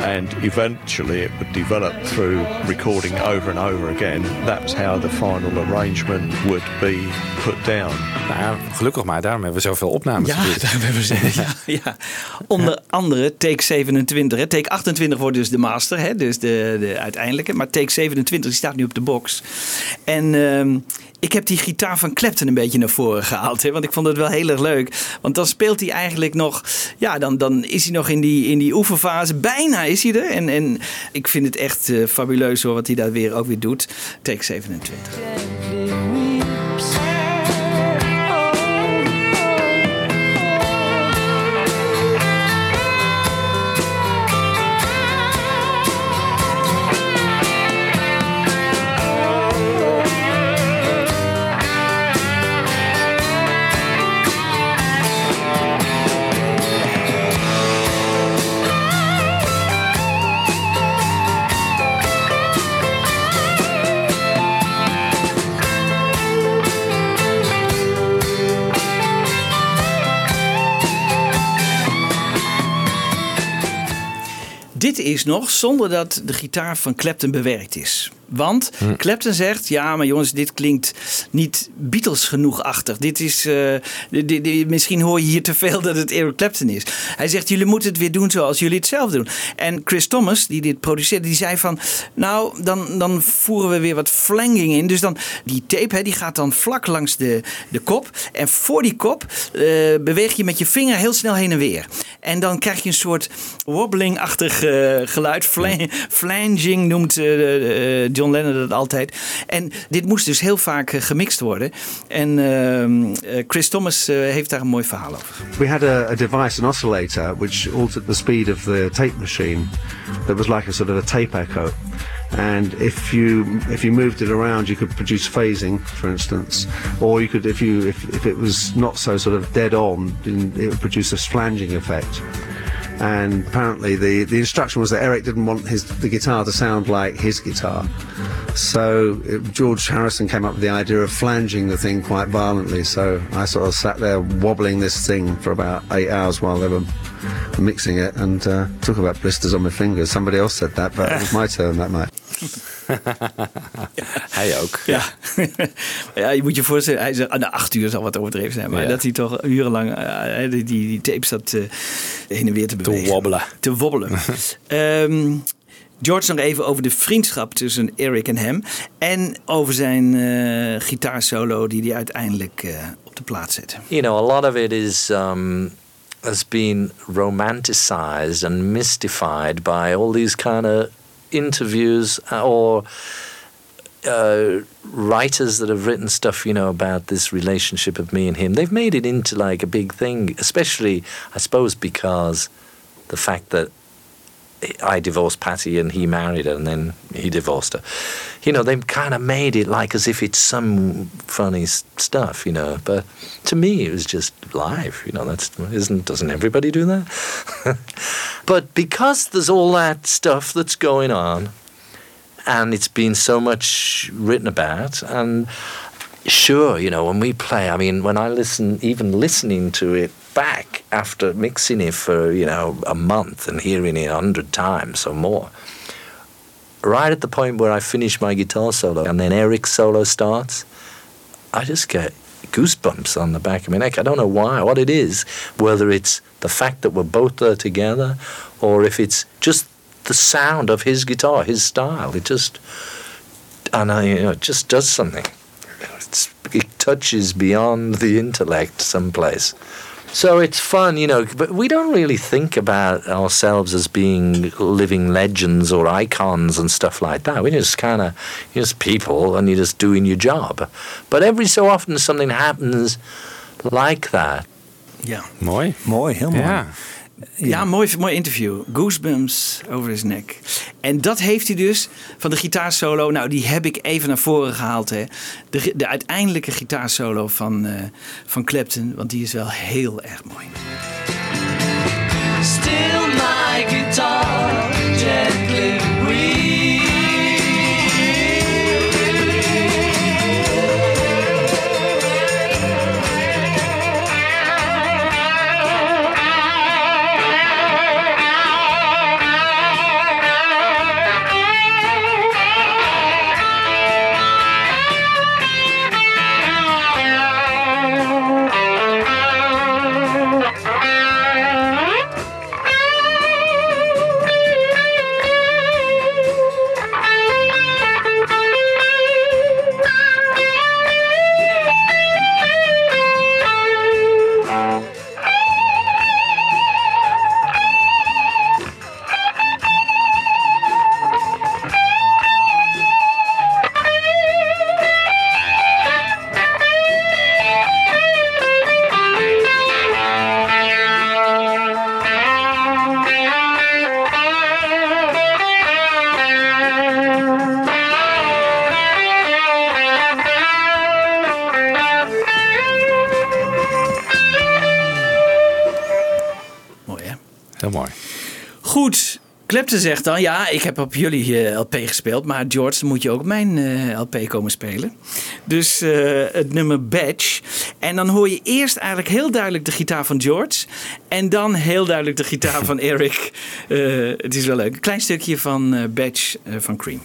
and eventually it would develop through recording over and over again. That's how the final arrangement would be put down. Nou, gelukkig maar, daarom hebben we zoveel opnames. Ja, daarom hebben we zoveel. Ja, ja. Onder andere take zevenentwintig. Hè. Take achtentwintig wordt dus de master, hè, dus de, de uiteindelijke. Maar take zevenentwintig, die staat nu op de box. En... Um, Ik heb die gitaar van Clapton een beetje naar voren gehaald. Hè? Want ik vond het wel heel erg leuk. Want dan speelt hij eigenlijk nog... Ja, dan, dan is hij nog in die, in die oefenfase. Bijna is hij er. En, en ik vind het echt uh, fabuleus hoor, wat hij daar weer ook weer doet. Take zevenentwintig. Dit is nog zonder dat de gitaar van Clapton bewerkt is. Want hm. Clapton zegt, ja, maar jongens, dit klinkt niet Beatles genoeg-achtig. Dit is, uh, di- di- di- misschien hoor je hier te veel dat het Eric Clapton is. Hij zegt, jullie moeten het weer doen zoals jullie het zelf doen. En Chris Thomas, die dit produceerde, die zei van... nou, dan, dan voeren we weer wat flanging in. Dus dan, die tape, hè, die gaat dan vlak langs de, de kop. En voor die kop uh, beweeg je met je vinger heel snel heen en weer. En dan krijg je een soort wobbling-achtig uh, geluid. Flang- flanging noemt uh, uh, John Lennon dat altijd. En dit moest dus heel vaak gemixt worden. En uh, Chris Thomas uh, heeft daar een mooi verhaal over. We had a, a device, an oscillator, which altered the speed of the tape machine. That was like a sort of a tape echo. And if you if you moved it around, you could produce phasing, for instance, or you could if you if if it was not so sort of dead on, it would produce this flanging effect. And apparently the, the instruction was that Eric didn't want his the guitar to sound like his guitar. So it, George Harrison came up with the idea of flanging the thing quite violently. So I sort of sat there wobbling this thing for about eight hours while they were mixing it. And uh, talk about blisters on my fingers. Somebody else said that, but it was my turn that night. Ja. Hij ook. Ja. Ja, je moet je voorstellen, hij zegt, nou, acht uur zal wat overdreven zijn, maar ja. Dat hij toch urenlang uh, die, die tape zat uh, heen en weer te bewegen. Te wobbelen. Te wobbelen. um, George nog even over de vriendschap tussen Eric en hem en over zijn uh, gitaarsolo die hij uiteindelijk uh, op de plaat zet. You know, a lot of it is... Um... has been romanticized and mystified by all these kind of interviews or uh, writers that have written stuff, you know, about this relationship of me and him. They've made it into like a big thing, especially, I suppose, because the fact that I divorced Patty and he married her and then he divorced her. You know, they've kind of made it like as if it's some funny stuff, you know. But to me, it was just life, you know. That's isn't doesn't everybody do that? But because there's all that stuff that's going on and it's been so much written about and sure, you know, when we play, I mean, when I listen, even listening to it back after mixing it for, you know, a month and hearing it a hundred times or more, right at the point where I finish my guitar solo and then Eric's solo starts, I just get goosebumps on the back of my neck. I don't know why, what it is, whether it's the fact that we're both there together or if it's just the sound of his guitar, his style. It just, and I, you know, it just does something. It's, it touches beyond the intellect someplace. So it's fun, you know, but we don't really think about ourselves as being living legends or icons and stuff like that. We're just kind of, you're just people and you're just doing your job. But every so often something happens like that. Ja. Mooi. Mooi, heel mooi. Ja. Ja, ja, mooi, mooi interview. Goosebumps over his neck. En dat heeft hij dus van de gitaarsolo. Nou, die heb ik even naar voren gehaald. Hè. De, de uiteindelijke gitaarsolo van, uh, van Clapton. Want die is wel heel erg mooi. Clapton zegt dan, ja, ik heb op jullie uh, L P gespeeld, maar George, moet je ook op mijn uh, L P komen spelen. Dus uh, het nummer Badge. En dan hoor je eerst eigenlijk heel duidelijk de gitaar van George. En dan heel duidelijk de gitaar van Eric. Uh, het is wel leuk. Een klein stukje van uh, Badge uh, van Cream.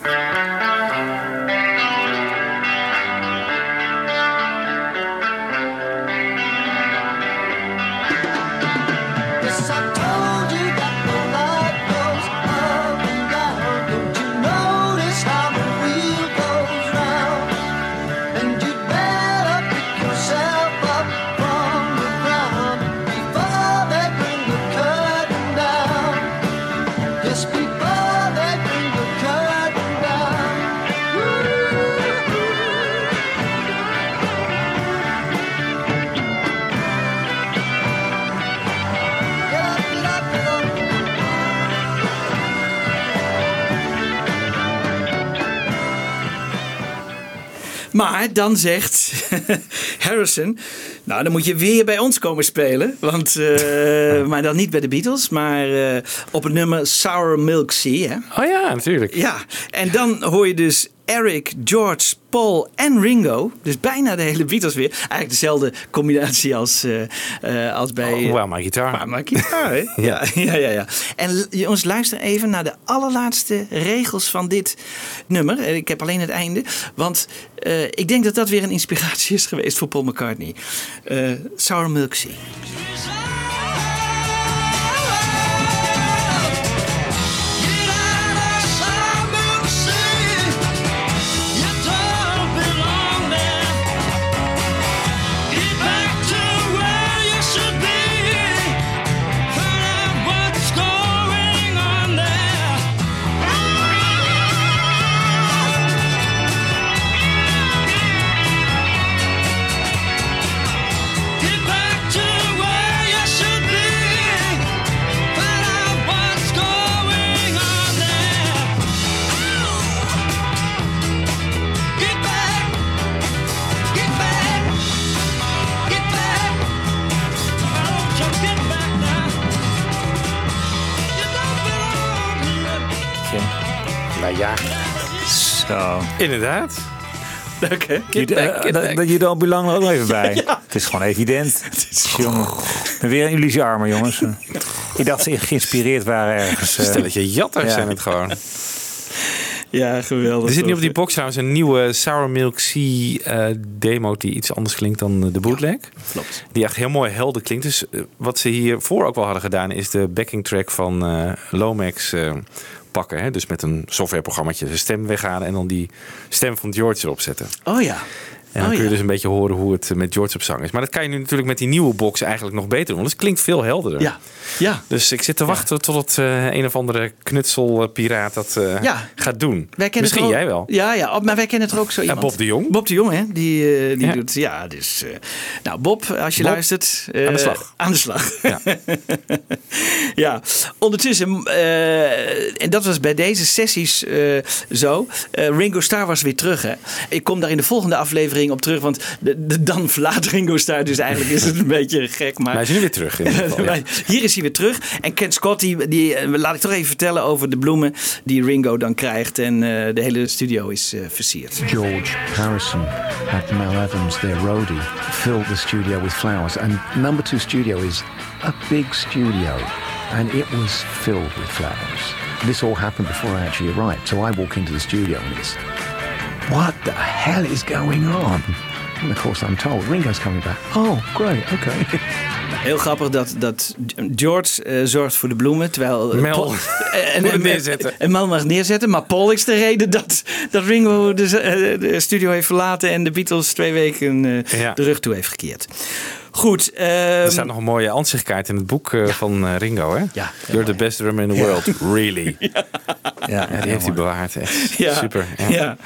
Maar dan zegt Harrison, nou dan moet je weer bij ons komen spelen. Want, uh, ja. Maar dan niet bij de Beatles, maar uh, op het nummer Sour Milk Sea. Hè? Oh ja, natuurlijk. Ja, en dan hoor je dus Eric, George, Paul en Ringo. Dus bijna de hele Beatles weer. Eigenlijk dezelfde combinatie als, uh, uh, als bij... Oh, While My Guitar. While My Guitar, hè? ja. ja, ja, ja. En jongens, luister even naar de allerlaatste regels van dit nummer. Ik heb alleen het einde. Want uh, ik denk dat dat weer een inspiratie is geweest voor Paul McCartney. Uh, Sour Milk Sea. Ja, zo. Inderdaad. Leuk, hè? Get you, back, get back. Dat je er al belang ook even bij. Ja, ja. Het is gewoon evident. Het is jongen. Weer een illusie armen, jongens. Ik dacht ze geïnspireerd waren ergens. Uh... Stelletje jatters ja. zijn het gewoon. Ja, geweldig. Er zit nu op die box trouwens een nieuwe Sour Milk Sea uh, demo die iets anders klinkt dan de bootleg. Ja, klopt. Die echt heel mooi helder klinkt. Dus uh, wat ze hiervoor ook wel hadden gedaan is de backing track van uh, Lomax... Uh, pakken, hè? Dus met een softwareprogrammaatje de stem weghalen en dan die stem van George erop zetten. Oh ja. En dan oh, kun je ja. dus een beetje horen hoe het met George op zang is. Maar dat kan je nu natuurlijk met die nieuwe box eigenlijk nog beter doen. Want het klinkt veel helderder. Ja. Ja. Dus ik zit te wachten ja. tot het uh, een of andere knutselpiraat dat uh, ja. gaat doen. Misschien ook, jij wel. Ja, ja, maar wij kennen het er ook zo iemand. En Bob de Jong. Bob de Jong, hè? Die, uh, die ja. doet... Ja, dus... Uh, nou, Bob, als je Bob, luistert... Uh, aan de slag. Aan de slag. Ja. ja. Ondertussen... Uh, en dat was bij deze sessies uh, zo. Uh, Ringo Starr was weer terug, hè? Ik kom daar in de volgende aflevering ding op terug. Want de, de, dan verlaat Ringo Starr. Dus eigenlijk is het een beetje gek. Maar hij is nu weer terug. In geval, ja. Hier is hij weer terug. En Ken Scott, die, die, laat ik toch even vertellen over de bloemen die Ringo dan krijgt. En uh, de hele studio is uh, versierd. George Harrison had Mel Adams, their roadie, filled the studio with flowers. And number two studio is a big studio. And it was filled with flowers. This all happened before I actually arrived. So I walk into the studio and it's, what the hell is going on? And of course I'm told, Ringo's coming back. Oh, great, okay. Heel grappig dat, dat George uh, zorgt voor de bloemen, terwijl... Uh, Mel Paul, uh, en, en, neerzetten. En Mel mag neerzetten, maar Paul is de reden dat, dat Ringo de, uh, de studio heeft verlaten en de Beatles twee weken uh, ja. de rug toe heeft gekeerd. Goed. Um... Er staat nog een mooie ansichtkaart in het boek uh, ja. van uh, Ringo, hè? Ja, ja, You're the best drummer in the world, ja. really. Ja, ja, ja die heeft hij bewaard. Echt. Ja. Super. Ja. Ja.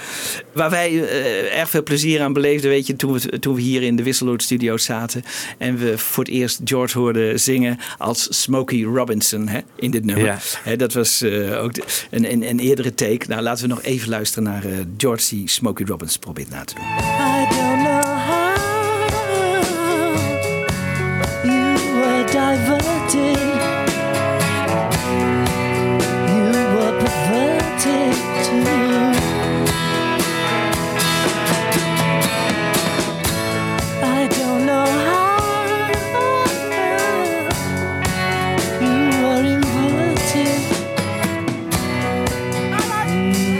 Waar wij uh, erg veel plezier aan beleefden, weet je, toen we, toen we hier in de Wisseloord Studios zaten en we voor het eerst George hoorden zingen als Smokey Robinson, hè, in dit nummer. Ja. Hè, dat was uh, ook de, een, een, een eerdere take. Nou, laten we nog even luisteren naar uh, George die Smokey Robinson probeert na te doen. I don't know how diverted. You were perverted too. I don't know how you were inverted.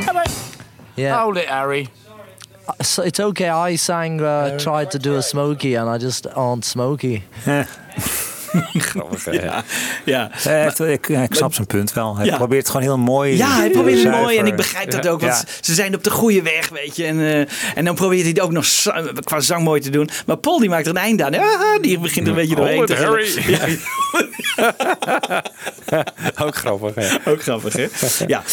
Hello. Yeah. Hold it, Harry. So it's okay. I sang, uh, tried to do a Smokey, and I just aren't Smokey. Grappig, ja, ja. Ja. Heeft, ik, ik snap zijn punt wel. Hij ja. probeert het gewoon heel mooi. Ja, hij probeert het zuiver. Mooi en ik begrijp dat ook. Want ja. ze zijn op de goede weg, weet je. En, uh, en dan probeert hij het ook nog qua zang mooi te doen. Maar Paul die maakt er een einde aan. Ah, die begint een beetje doorheen te gaan. Ja. Ook grappig, hè? Ook grappig, hè? Ja.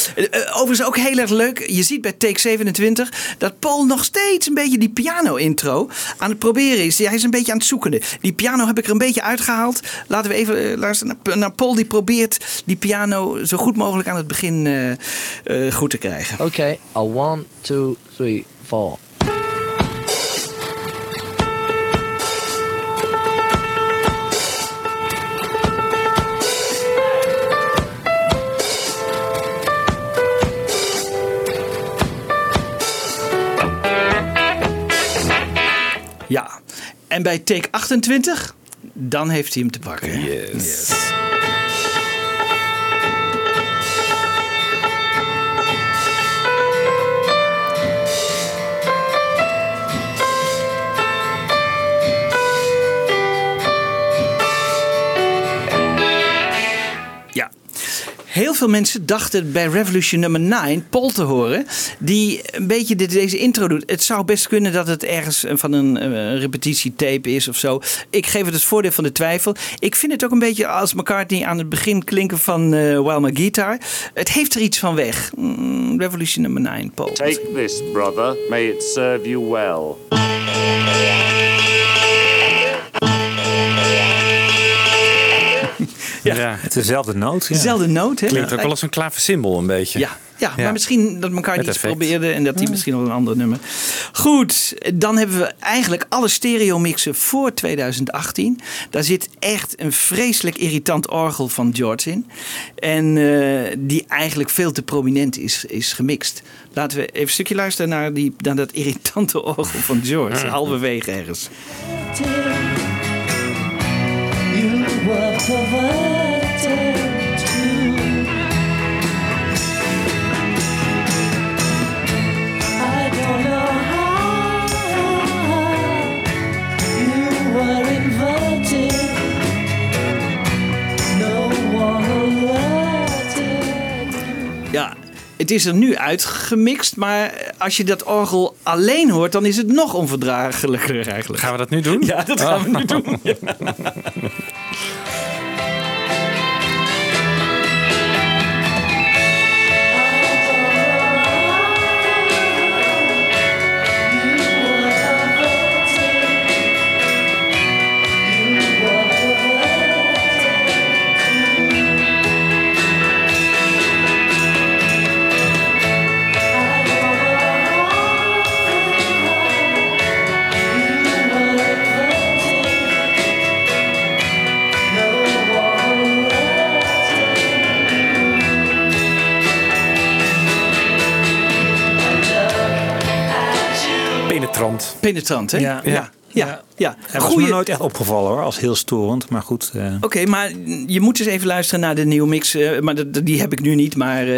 Overigens ook heel erg leuk. Je ziet bij take zevenentwintig dat Paul nog steeds een beetje die piano-intro aan het proberen is. Hij is een beetje aan het zoekende. Die piano heb ik er een beetje uitgehaald. Laten we even luisteren naar Paul die probeert die piano zo goed mogelijk aan het begin uh, uh, goed te krijgen. Oké, one, two, three, four. Ja, en bij take achtentwintig... dan heeft hij hem te pakken. Yes. Yes. Heel veel mensen dachten bij Revolution nummer negen Paul te horen, die een beetje dit, deze intro doet. Het zou best kunnen dat het ergens van een, een repetitietape is of zo. Ik geef het het voordeel van de twijfel. Ik vind het ook een beetje als McCartney aan het begin klinken van uh, While My Guitar. Het heeft er iets van weg. Mm, Revolution nummer negen, Paul. Take this, brother. May it serve you well. Ja. Ja, het is dezelfde noot. Ja. Dezelfde noot, hè? Klinkt ook wel als een klaversymbol een beetje. Ja, ja, ja. Maar misschien dat elkaar niet probeerde en dat die misschien nog een ander nummer. Goed, dan hebben we eigenlijk alle stereomixen voor tweeduizend achttien. Daar zit echt een vreselijk irritant orgel van George in. En uh, die eigenlijk veel te prominent is, is gemixt. Laten we even een stukje luisteren naar, die, naar dat irritante orgel van George. Halverwege ergens. Were perverted too. I don't know how you were inverted. No one alerted. Ja, het is er nu uitgemixt, maar als je dat orgel alleen hoort, dan is het nog onverdraaglijker eigenlijk. Gaan we dat nu doen? Ja, dat gaan oh. we nu doen. Ja. penetrant, hè? Ja. ja. ja. Ja, ja. Het was me nooit echt opgevallen hoor, als heel storend, maar goed. Uh... Oké, okay, maar je moet eens even luisteren naar de nieuwe mix, uh, maar de, de, die heb ik nu niet, maar uh, die,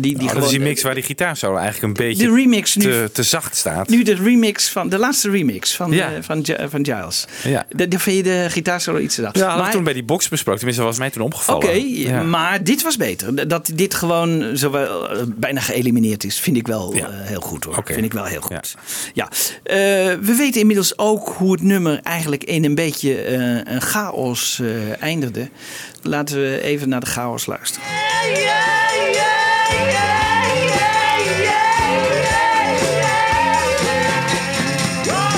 die oh, gewoon... Dat is die mix waar die gitaarsolo eigenlijk een beetje de remix te, nu, te zacht staat. Nu de remix van, de laatste remix van, ja. uh, van, uh, van Giles. Ja. Daar vind je de gitaarsolo iets te zacht. Ja, dat toen bij die box besproken, tenminste dat was mij toen opgevallen. Oké, okay, ja. Maar dit was beter. Dat dit gewoon zowel, uh, bijna geëlimineerd is, vind ik wel ja. uh, heel goed hoor. Okay. Vind ik wel heel goed. Ja, ja. Uh, we weten inmiddels ook hoe het nummer eigenlijk in een beetje uh, een chaos uh, eindigde. Laten we even naar de chaos luisteren. Yeah, yeah, yeah, yeah, yeah, yeah, yeah,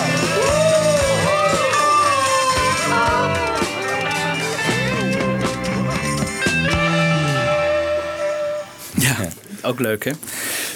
yeah. Oh. Ja, ook leuk hè?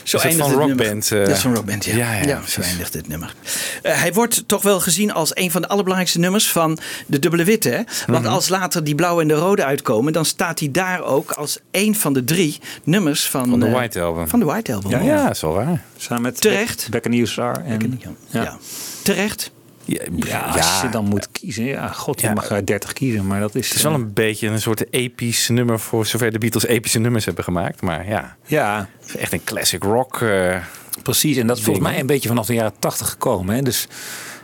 Zo dat eindigt van het rockband, nummer. Uh, dat is van rockband, ja. Ja, ja, ja zo eindigt dit nummer. Uh, hij wordt toch wel gezien als een van de allerbelangrijkste nummers van de Dubbele Witte. Hè? Want mm-hmm. als later die blauwe en de rode uitkomen, dan staat hij daar ook als een van de drie nummers van, van de White Album. Uh, van de White Album. Ja, ja, dat is wel waar. Samen met Terecht. Beck en Nieuwsaar. En... Ja. Ja. Terecht. Ja, ja, als je dan moet kiezen. Ja, god, je ja, mag uit dertig kiezen. Maar dat is, het is wel een beetje een soort episch nummer... voor zover de Beatles epische nummers hebben gemaakt. Maar ja, ja. echt een classic rock. Uh, Precies, en dat is volgens mij een beetje vanaf de jaren tachtig gekomen. Hè? Dus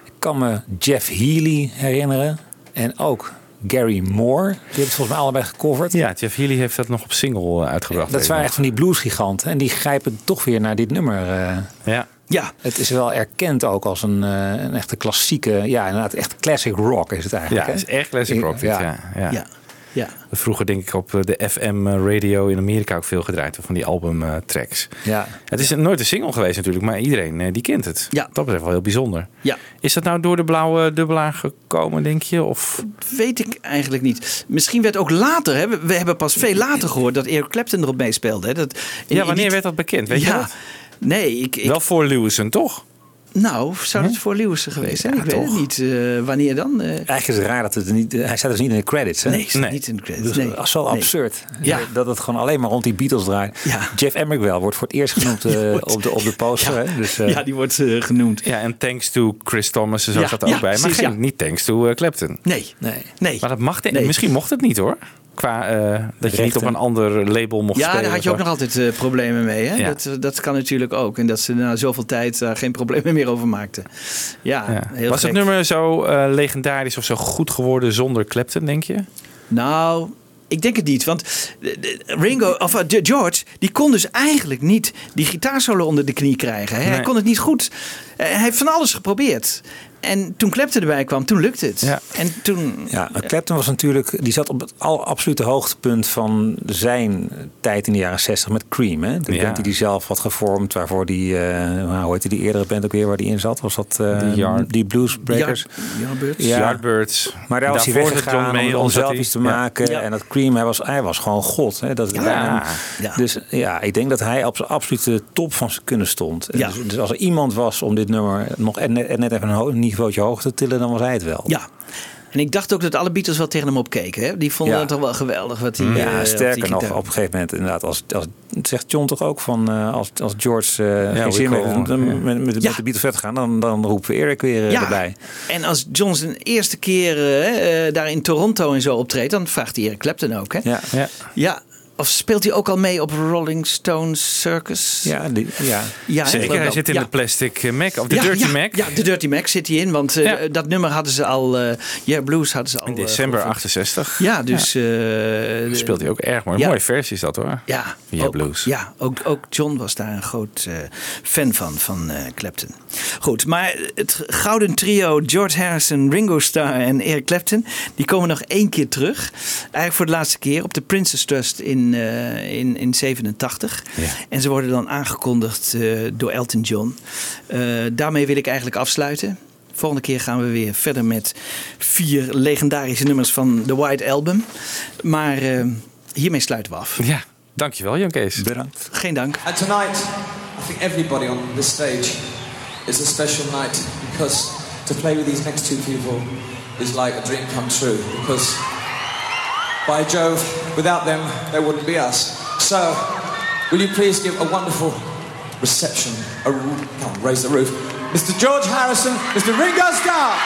ik kan me Jeff Healey herinneren. En ook... Gary Moore, die hebben het volgens mij allebei gecoverd. Ja, Jeff Healey heeft dat nog op single uitgebracht. Dat waren echt van die bluesgiganten. En die grijpen toch weer naar dit nummer. Ja. Ja. Het is wel erkend ook als een, een echte klassieke... Ja, inderdaad, echt classic rock is het eigenlijk. Ja, hè? Het is echt classic rock. Ja. Ja. Ja. Ja. Ja. Vroeger denk ik op de F M radio in Amerika ook veel gedraaid. Van die albumtracks. Ja. Het is ja. nooit een single geweest natuurlijk. Maar iedereen die kent het. Ja. Dat betreft wel heel bijzonder. Ja. Is dat nou door de blauwe dubbelaar gekomen denk je? Of? Dat weet ik eigenlijk niet. Misschien werd ook later. Hè? We hebben pas veel later gehoord dat Eric Clapton erop meespeelde. Hè? Dat, ja, wanneer die... werd dat bekend? Weet ja. je dat? Nee, ik, ik... Wel voor Lewison toch? Nou, zou het huh? voor Lewison geweest zijn? Ja, ik toch. weet het niet. Uh, wanneer dan? Uh... Eigenlijk is het raar dat het niet... Uh, hij staat dus niet in de credits, hè? Nee, nee. niet in de credits. Dat is nee. zo nee. absurd. Ja. Dat het gewoon alleen maar rond die Beatles draait. Ja. Jeff Emerick wel wordt voor het eerst genoemd uh, ja, wordt... op, de, op de poster. Ja, hè? Dus, uh... ja die wordt uh, genoemd. Ja, en thanks to Chris Thomas en zo ja. staat er ja, ook ja, bij. Maar precies, geen, ja. niet thanks to uh, Clapton. Nee. nee. nee. Maar dat mag de... nee. Misschien mocht het niet, hoor. Qua uh, dat Rechten. je niet op een ander label mocht ja, spelen. Ja, daar had je ook nog altijd uh, problemen mee. Hè? Ja. Dat, dat kan natuurlijk ook. En dat ze na zoveel tijd daar uh, geen problemen meer over maakten. Ja, ja. Heel Was gek. Het nummer zo uh, legendarisch of zo goed geworden zonder Clapton, denk je? Nou... Ik denk het niet, want Ringo of George die kon dus eigenlijk niet die gitaarsolo onder de knie krijgen. Hij nee. kon het niet goed. Hij heeft van alles geprobeerd. En toen Clapton erbij kwam, toen lukte het. Ja. En toen. Ja, Clapton was natuurlijk, die zat op het al, absolute hoogtepunt van zijn tijd in de jaren zestig met Cream, hè? De ja. band die hij zelf had gevormd, waarvoor die, uh, hoe heette die eerdere band ook weer waar die in zat, was dat uh, die, yard, die Bluesbreakers, Yardbirds. Ja. Yardbirds. Maar daar was Daarvoor hij weggegaan om, om zelf iets te ja. maken ja. en dat Cream. Hij was, hij was gewoon God. Hè? Dat, ja. Ja. Ja. Dus ja, ik denk dat hij op zijn absolute top van zijn kunnen stond. Ja. Dus, dus als er iemand was om dit nummer nog net, net even een ho- niveautje hoog te tillen, dan was hij het wel. Ja. En ik dacht ook dat alle Beatles wel tegen hem opkeken. Hè? Die vonden ja. het toch wel geweldig. Wat die, ja, uh, sterker wat die nog, op een gegeven moment inderdaad. Als, als, zegt John toch ook van uh, als, als George uh, ja, geen zin meer met, met, met, met ja. de Beatles verder gaan, dan, dan roepen we Eric weer uh, ja. erbij. En als John zijn eerste keer uh, daar in Toronto en zo optreedt, dan vraagt hij Eric Clapton ook. Hè? Ja. Ja. ja. Of speelt hij ook al mee op Rolling Stone Circus? Ja, die, ja. ja zeker. Hij zit in ja. de Plastic Mac, of de ja, Dirty ja, Mac. Ja, de Dirty Mac zit hij in, want uh, ja. dat nummer hadden ze al... Uh, yeah, Blues hadden ze al... In december uh, achtenzestig. Ja, dus... Ja. Uh, speelt hij ook erg mooi. Ja. Mooie versie is dat, hoor. Ja, yeah, ook, Blues. Ja, ook, ook John was daar een groot uh, fan van, van uh, Clapton. Goed, maar het gouden trio George Harrison, Ringo Starr en Eric Clapton... die komen nog één keer terug. Eigenlijk voor de laatste keer op de Prince's Trust in... In, in zevenentachtig. Ja. En ze worden dan aangekondigd uh, door Elton John. Uh, daarmee wil ik eigenlijk afsluiten. Volgende keer gaan we weer verder met vier legendarische nummers van de White Album. Maar uh, hiermee sluiten we af. Ja, dankjewel Jan Kees. Bedankt. Geen dank. And tonight, I think everybody on this stage is a special night. Because to play with these next two people is like a dream come true. Because... By Jove, without them, there wouldn't be us. So, will you please give a wonderful reception, a, come on, raise the roof, Mister George Harrison, Mister Ringo Starr.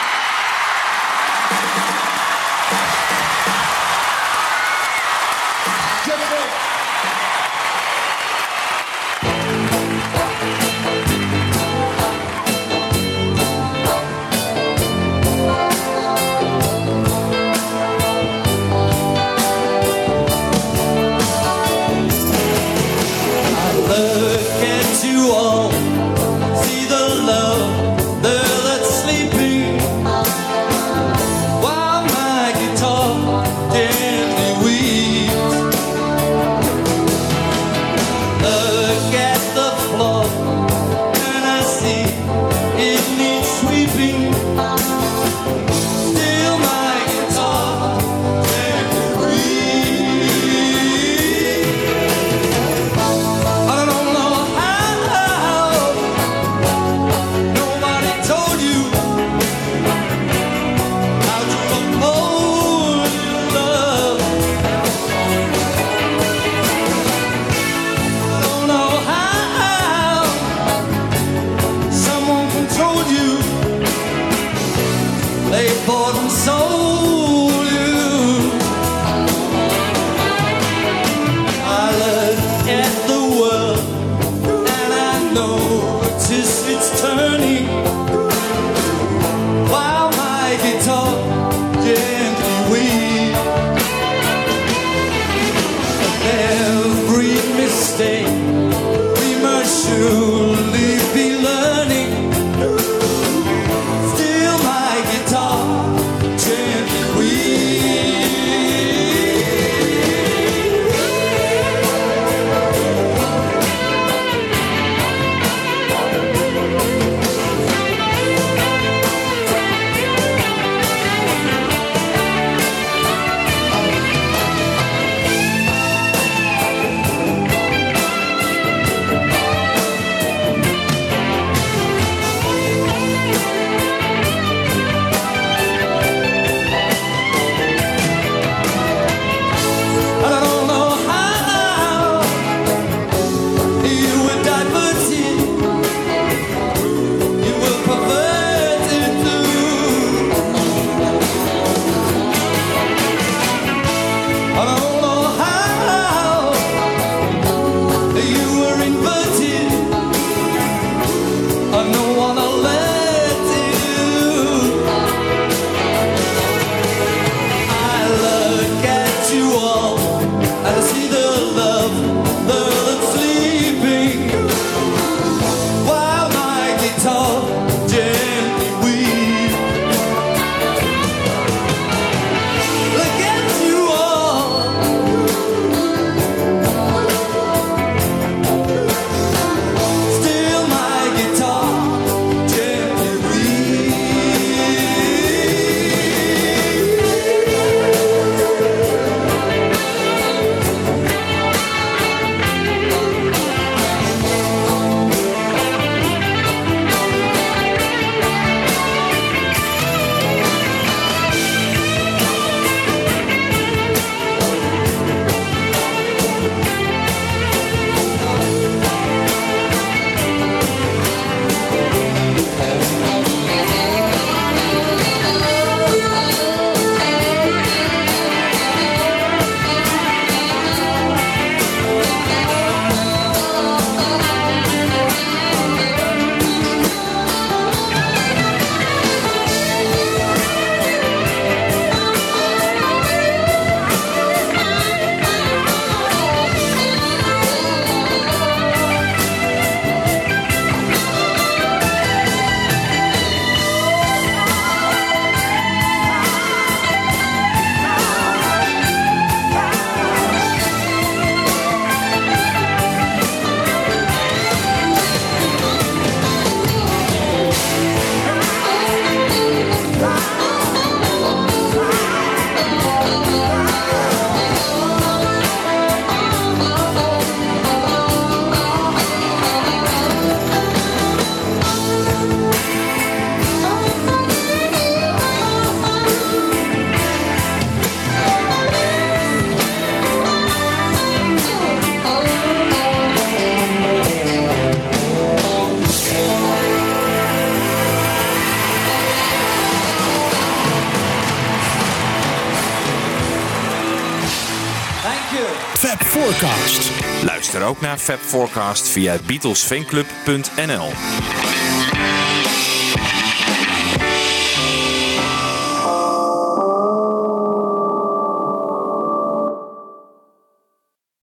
Forecast. Luister ook naar Fab Forecast via beatles fanclub punt n l.